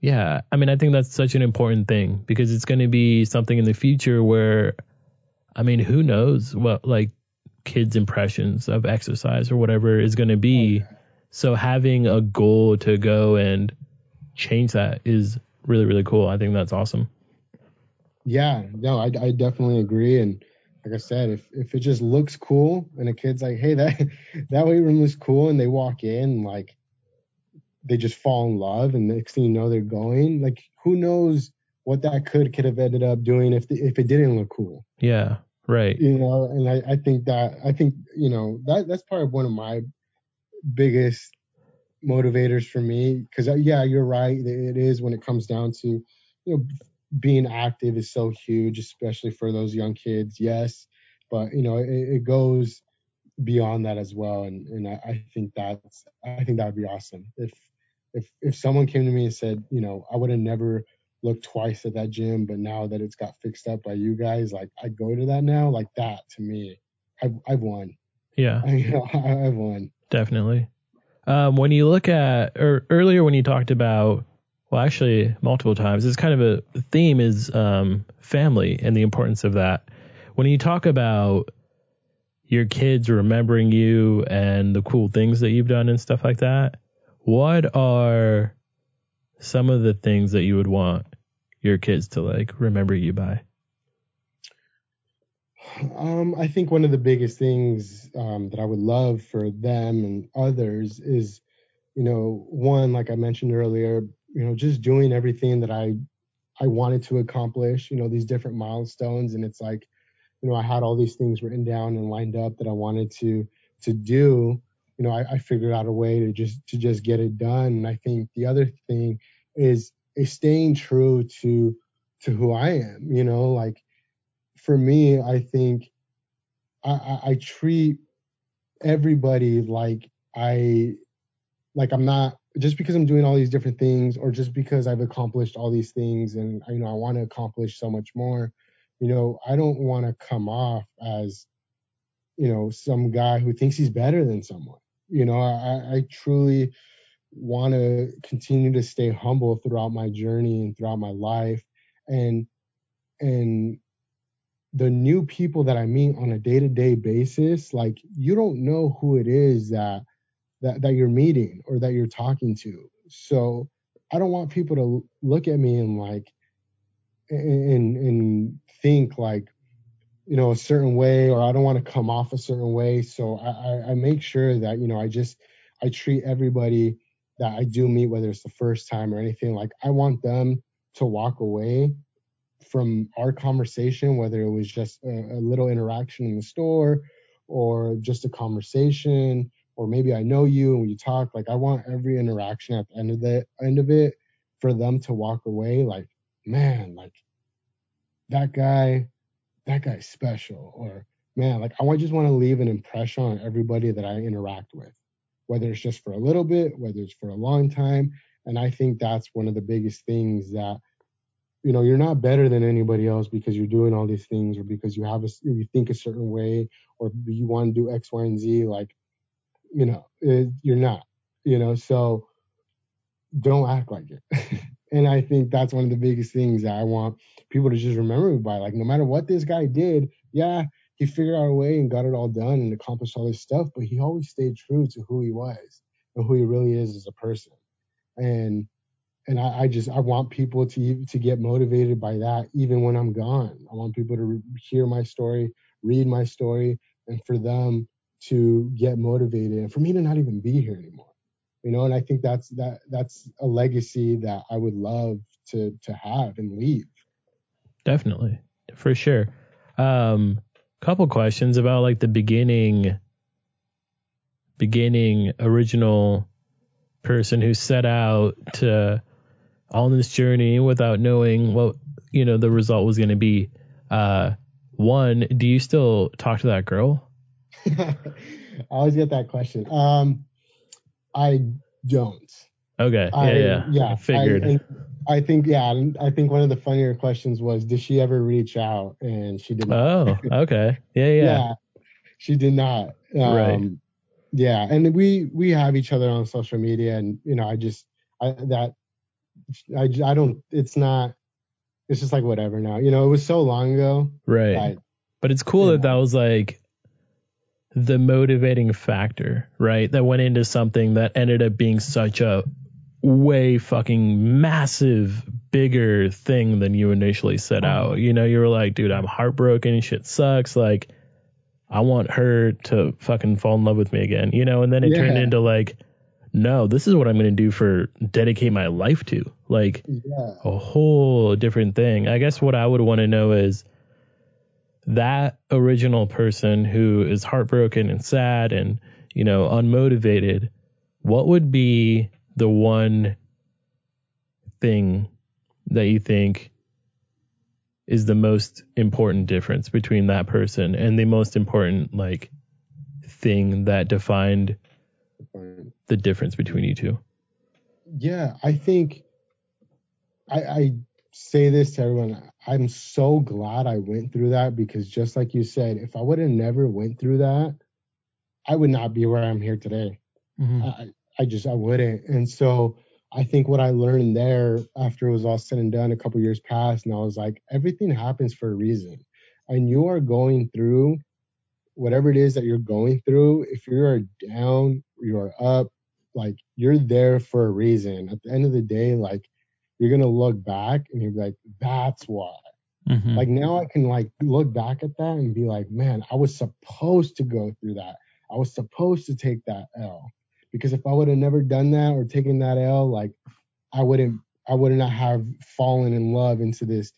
yeah, I mean, I think that's such an important thing, because it's going to be something in the future where, I mean, who knows what like kids' impressions of exercise or whatever is going to be. Okay. So having a goal to go and change that is really, really cool. I think that's awesome. Yeah, no, I, I definitely agree. And like I said, if, if it just looks cool and a kid's like, hey, that that weight room was cool, and they walk in, like they just fall in love, and next thing you know, they're going. Like, who knows what that could could have ended up doing if the, if it didn't look cool. Yeah, right. You know, and I, I think that I think you know that that's part of one of my biggest motivators for me, because yeah, you're right. It is, when it comes down to, you know, being active is so huge, especially for those young kids. Yes, but you know, it, it goes beyond that as well. And and I, I think that's I think that would be awesome if if if someone came to me and said, you know, I would have never look twice at that gym, but now that it's got fixed up by you guys, like I go to that now, like that to me, I've, I've won. Yeah. I, you know, I, I've won. Definitely. Um, when you look at, or earlier when you talked about, well, actually multiple times, it's kind of a theme is, um, family and the importance of that. When you talk about your kids remembering you and the cool things that you've done and stuff like that, what are some of the things that you would want your kids to like remember you by? Um, I think one of the biggest things um, that I would love for them and others is, you know, one, like I mentioned earlier, you know, just doing everything that I, I wanted to accomplish, you know, these different milestones. And it's like, you know, I had all these things written down and lined up that I wanted to, to do. You know, I, I figured out a way to just to just get it done. And I think the other thing is, is staying true to to who I am. You know, like for me, I think I, I, I treat everybody like I like I'm not, just because I'm doing all these different things or just because I've accomplished all these things and, you know, I want to accomplish so much more. You know, I don't want to come off as, you know, some guy who thinks he's better than someone. You know, I, I truly want to continue to stay humble throughout my journey and throughout my life. And and the new people that I meet on a day-to-day basis, like, you don't know who it is that that that you're meeting or that you're talking to. So I don't want people to look at me and like and and think like, you know, a certain way, or I don't want to come off a certain way. So I, I, I make sure that, you know, I just, I treat everybody that I do meet, whether it's the first time or anything, like I want them to walk away from our conversation, whether it was just a, a little interaction in the store or just a conversation, or maybe I know you and we talk, like I want every interaction at the end of the end of it for them to walk away like, man, like that guy, that guy's special, or man, like I just want to leave an impression on everybody that I interact with, whether it's just for a little bit, whether it's for a long time. And I think that's one of the biggest things that, you know, you're not better than anybody else because you're doing all these things or because you have a, you think a certain way or you want to do X, Y, and Z. Like, you know, it, you're not, you know, so don't act like it. And I think that's one of the biggest things that I want people to just remember me by. Like, no matter what this guy did, yeah, he figured out a way and got it all done and accomplished all this stuff, but he always stayed true to who he was and who he really is as a person. And and I, I just, I want people to to get motivated by that even when I'm gone. I want people to re- hear my story, read my story, and for them to get motivated and for me to not even be here anymore. You know, and I think that's that that's a legacy that I would love to to have and leave. Definitely, for sure. Um, couple questions about like the beginning, beginning original person who set out to on this journey without knowing what, you know, the result was going to be. Uh, one, do you still talk to that girl? I always get that question. Um, I don't. Okay. Yeah. I, yeah. yeah. I figured. I, I think, yeah. I think one of the funnier questions was, did she ever reach out? And she did not. Oh, okay. Yeah. Yeah. yeah she did not. Um, right. Yeah. And we, we have each other on social media and, you know, I just, I, that, I, I don't, it's not, it's just like whatever now, you know, it was so long ago. Right. I, but it's cool that know. that was like the motivating factor, right? That went into something that ended up being such a way fucking massive, bigger thing than you initially set out. You know, you were like, dude, I'm heartbroken. Shit sucks. Like, I want her to fucking fall in love with me again, you know? And then it yeah. turned into like, no, this is what I'm going to do for dedicate my life to, like yeah. a whole different thing. I guess what I would want to know is that original person who is heartbroken and sad and, you know, unmotivated, what would be the one thing that you think is the most important difference between that person and the most important, like, thing that defined the difference between you two? Yeah, I think I, I say this to everyone. I'm so glad I went through that, because just like you said, if I would have never went through that, I would not be where I'm here today. Mm-hmm. I, I just, I wouldn't. And so I think what I learned there after it was all said and done, a couple years passed, and I was like, everything happens for a reason. And you are going through whatever it is that you're going through. If you are down, you are up, like, you're there for a reason. At the end of the day, like, you're going to look back and you'll be like, that's why. Mm-hmm. Like, now I can, like, look back at that and be like, man, I was supposed to go through that. I was supposed to take that L. Because if I would have never done that or taken that L, like, I wouldn't, I would not have fallen in love into this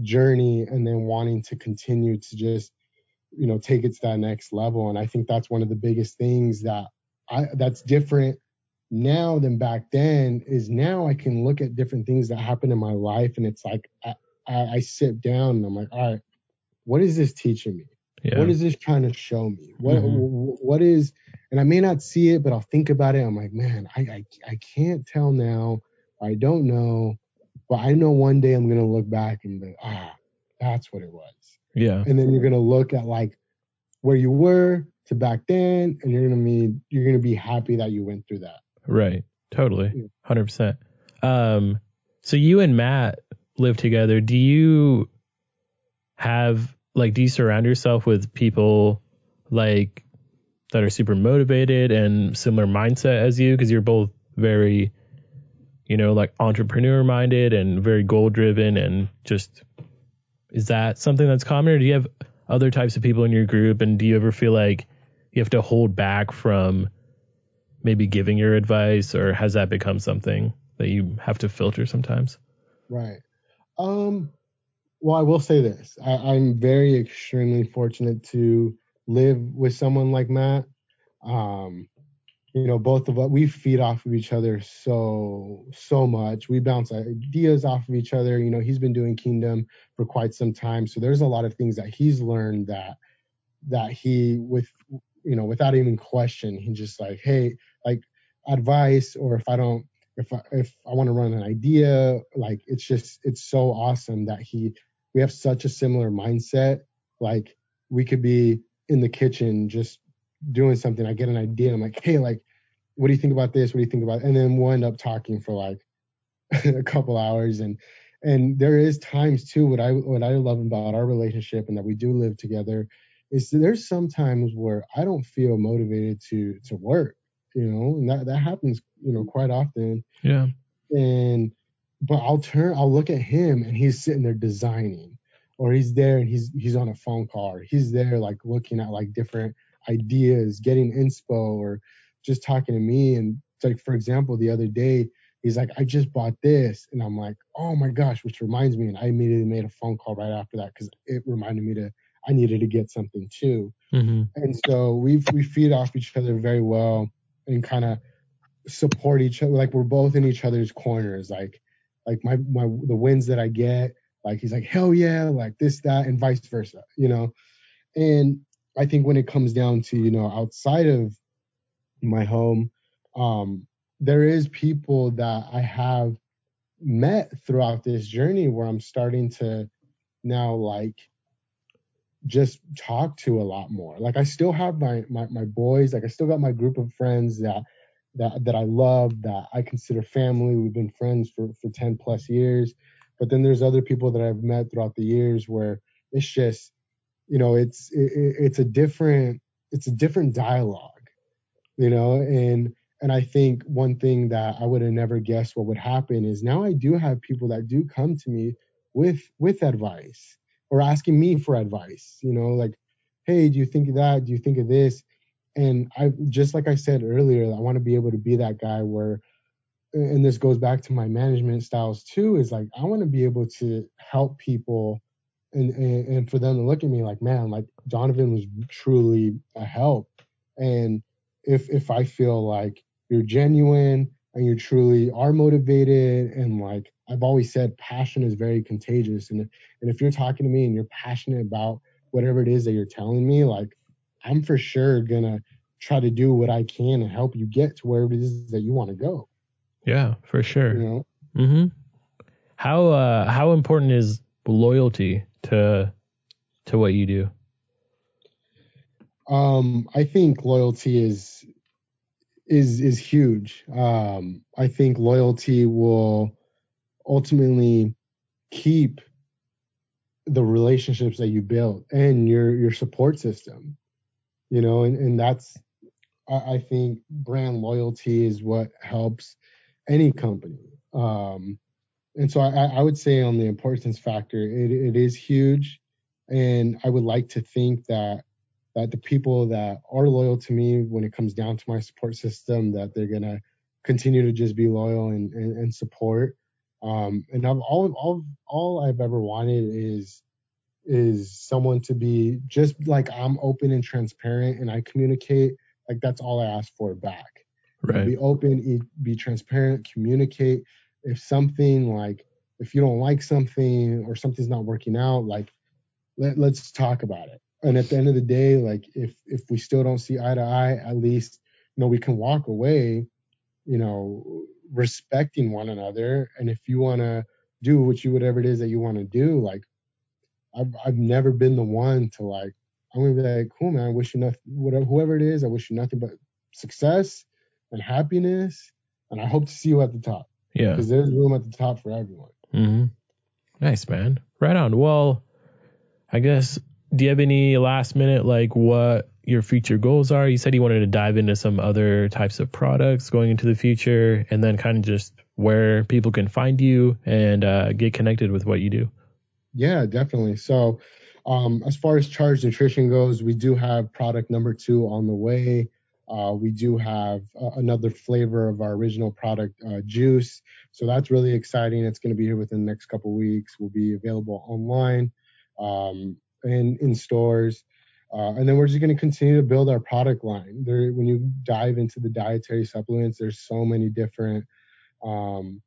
journey and then wanting to continue to just, you know, take it to that next level. And I think that's one of the biggest things that I, that's different now than back then, is now I can look at different things that happen in my life. And it's like, I, I, I sit down and I'm like, all right, what is this teaching me? Yeah. What is this trying to show me? What, mm-hmm. what is, and I may not see it, but I'll think about it. I'm like, man, I, I, I can't tell now. I don't know, but I know one day I'm going to look back and be like, ah, that's what it was. Yeah. And then you're going to look at, like, where you were to back then, and you're going to be, you're going to be happy that you went through that. Right. Totally. Yeah. one hundred percent. Um, so you and Matt live together. Do you have, like, do you surround yourself with people, like, that are super motivated and similar mindset as you? Because you're both very, you know, like, entrepreneur minded and very goal driven, and just, is that something that's common, or do you have other types of people in your group? And do you ever feel like you have to hold back from maybe giving your advice, or has that become something that you have to filter sometimes? Right. Um, Well, I will say this. I, I'm very extremely fortunate to live with someone like Matt. Um, you know, both of us, we feed off of each other so, so much. We bounce ideas off of each other. You know, he's been doing Kingdom for quite some time. So there's a lot of things that he's learned that, that he, with, you know, without even question, he just like, hey, like, advice, or if I don't, if I, if I want to run an idea, like, it's just, it's so awesome that he, we have such a similar mindset. Like, we could be in the kitchen just doing something. I get an idea, and I'm like, hey, like, what do you think about this? What do you think about it? And then we'll end up talking for like a couple hours. And, and there is times too, what I, what I love about our relationship and that we do live together is there's some times where I don't feel motivated to, to work, you know, and that, that happens, you know, quite often. Yeah. And, but I'll turn, I'll look at him and he's sitting there designing, or he's there and he's, he's on a phone call, or he's there, like, looking at, like, different ideas, getting inspo, or just talking to me. And it's like, for example, the other day, he's like, I just bought this. And I'm like, oh my gosh, which reminds me. And I immediately made a phone call right after that, because it reminded me to, I needed to get something too. Mm-hmm. And so we we feed off each other very well and kind of support each other. Like, we're both in each other's corners. Like, like my, my, the wins that I get, like, he's like, hell yeah, like this, that, and vice versa, you know? And I think when it comes down to, you know, outside of my home, um, there is people that I have met throughout this journey where I'm starting to now, like, just talk to a lot more. Like, I still have my, my, my boys, like, I still got my group of friends that, that, that I love, that I consider family. We've been friends for, for ten plus years, but then there's other people that I've met throughout the years where it's just, you know, it's, it, it's a different, it's a different dialogue, you know? And, and I think one thing that I would have never guessed what would happen is now I do have people that do come to me with, with advice, or asking me for advice, you know, like, hey, do you think of that? Do you think of this? And I, just like I said earlier, I want to be able to be that guy where, and this goes back to my management styles too, is like, I want to be able to help people and, and, and for them to look at me like, man, like Donovan was truly a help. And if, if I feel like you're genuine and you truly are motivated, and like I've always said, passion is very contagious. And, and if you're talking to me and you're passionate about whatever it is that you're telling me, like, I'm for sure going to try to do what I can and help you get to wherever it is that you want to go. Yeah, for sure. You know? Mm-hmm. How, uh, how important is loyalty to, to what you do? Um, I think loyalty is, is, is huge. Um, I think loyalty will ultimately keep the relationships that you build and your, your support system. You know, and, and that's, I think brand loyalty is what helps any company. Um, and so I, I would say on the importance factor, it, it is huge. And I would like to think that that the people that are loyal to me, when it comes down to my support system, that they're going to continue to just be loyal and, and, and support. Um, and I've, all, all, all I've ever wanted is is someone to be just like I'm open and transparent and I communicate. Like that's all I ask for back. Right. Be open, be transparent, communicate. If something like, if you don't like something or something's not working out, like let, let's talk about it. And at the end of the day, like if, if we still don't see eye to eye, at least, you know, we can walk away, you know, respecting one another. And if you want to do what you, whatever it is that you want to do, like, I've I've never been the one to like, I'm going to be like, cool, man, I wish you nothing, whatever, whoever it is, I wish you nothing but success and happiness. And I hope to see you at the top. Yeah. Because there's room at the top for everyone. Mm-hmm. Nice, man. Right on. Well, I guess, do you have any last minute, like what your future goals are? You said you wanted to dive into some other types of products going into the future, and then kind of just where people can find you and uh, get connected with what you do. Yeah, definitely. So um, as far as Charged Nutrition goes, we do have product number two on the way. Uh, we do have uh, another flavor of our original product, uh, juice. So that's really exciting. It's going to be here within the next couple of weeks. We'll be available online um, and in stores. Uh, and then we're just going to continue to build our product line. There, when you dive into the dietary supplements, there's so many different um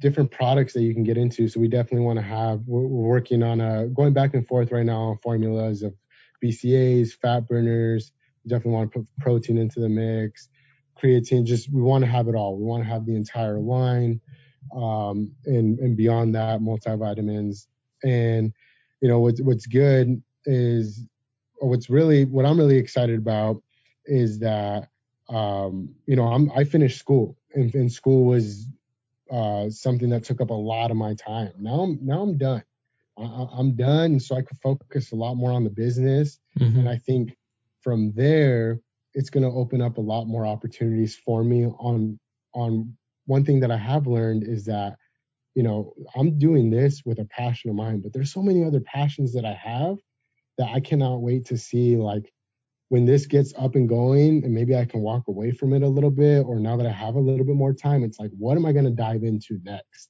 different products that you can get into. So we definitely want to have, we're, we're working on a, going back and forth right now on formulas of B C A s, fat burners. We definitely want to put protein into the mix, creatine, just, we want to have it all. We want to have the entire line. Um, and, and beyond that, multivitamins. And, you know, what's, what's good is, or what's really, what I'm really excited about is that, um, you know, I'm, I finished school, and, and school was, Uh, something that took up a lot of my time. Now I'm now I'm done. I, I'm done, so I could focus a lot more on the business. Mm-hmm. And I think from there, it's going to open up a lot more opportunities for me. On on one thing that I have learned is that, you know, I'm doing this with a passion of mine, but there's so many other passions that I have that I cannot wait to see, like, when this gets up and going, and maybe I can walk away from it a little bit, or now that I have a little bit more time, it's like, what am I going to dive into next?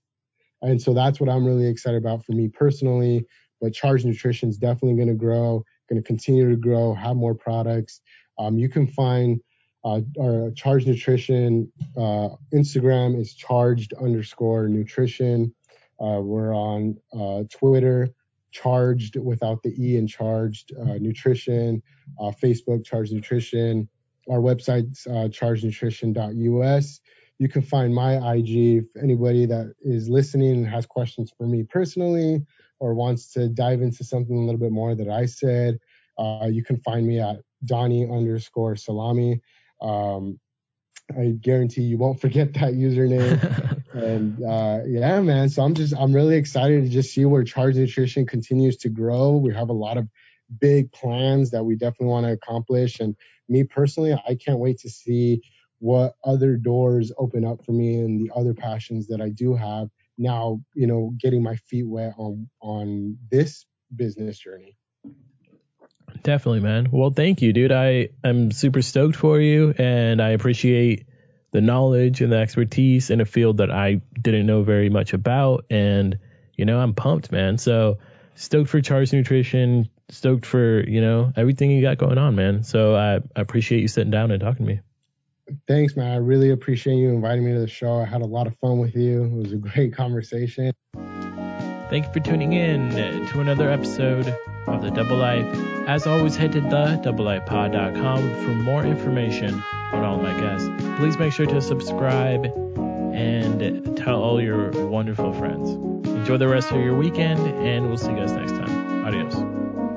And so that's what I'm really excited about for me personally. But Charged Nutrition is definitely going to grow, going to continue to grow, have more products. Um, you can find uh, our Charged Nutrition. Uh, Instagram is charged underscore nutrition. Uh, we're on uh, Twitter. Charged without the E and Charged uh, Nutrition, uh, Facebook Charged Nutrition, our website's uh, charged nutrition dot U S. You can find my I G if anybody that is listening and has questions for me personally or wants to dive into something a little bit more that I said. Uh, you can find me at Donnie underscore salami. Um, I guarantee you won't forget that username. And uh, yeah, man. So I'm just, I'm really excited to just see where Charged Nutrition continues to grow. We have a lot of big plans that we definitely want to accomplish. And me personally, I can't wait to see what other doors open up for me and the other passions that I do have now, you know, getting my feet wet on, on this business journey. Definitely, man. Well, thank you, dude. I, I'm super stoked for you, and I appreciate the knowledge and the expertise in a field that I didn't know very much about. And, you know, I'm pumped, man. So stoked for Charged Nutrition, stoked for, you know, everything you got going on, man. So I, I appreciate you sitting down and talking to me. Thanks, man. I really appreciate you inviting me to the show. I had a lot of fun with you. It was a great conversation. Thank you for tuning in to another episode of The Double Life. As always, head to the double life pod dot com for more information on all my guests. Please make sure to subscribe and tell all your wonderful friends. Enjoy the rest of your weekend, and we'll see you guys next time. Adios.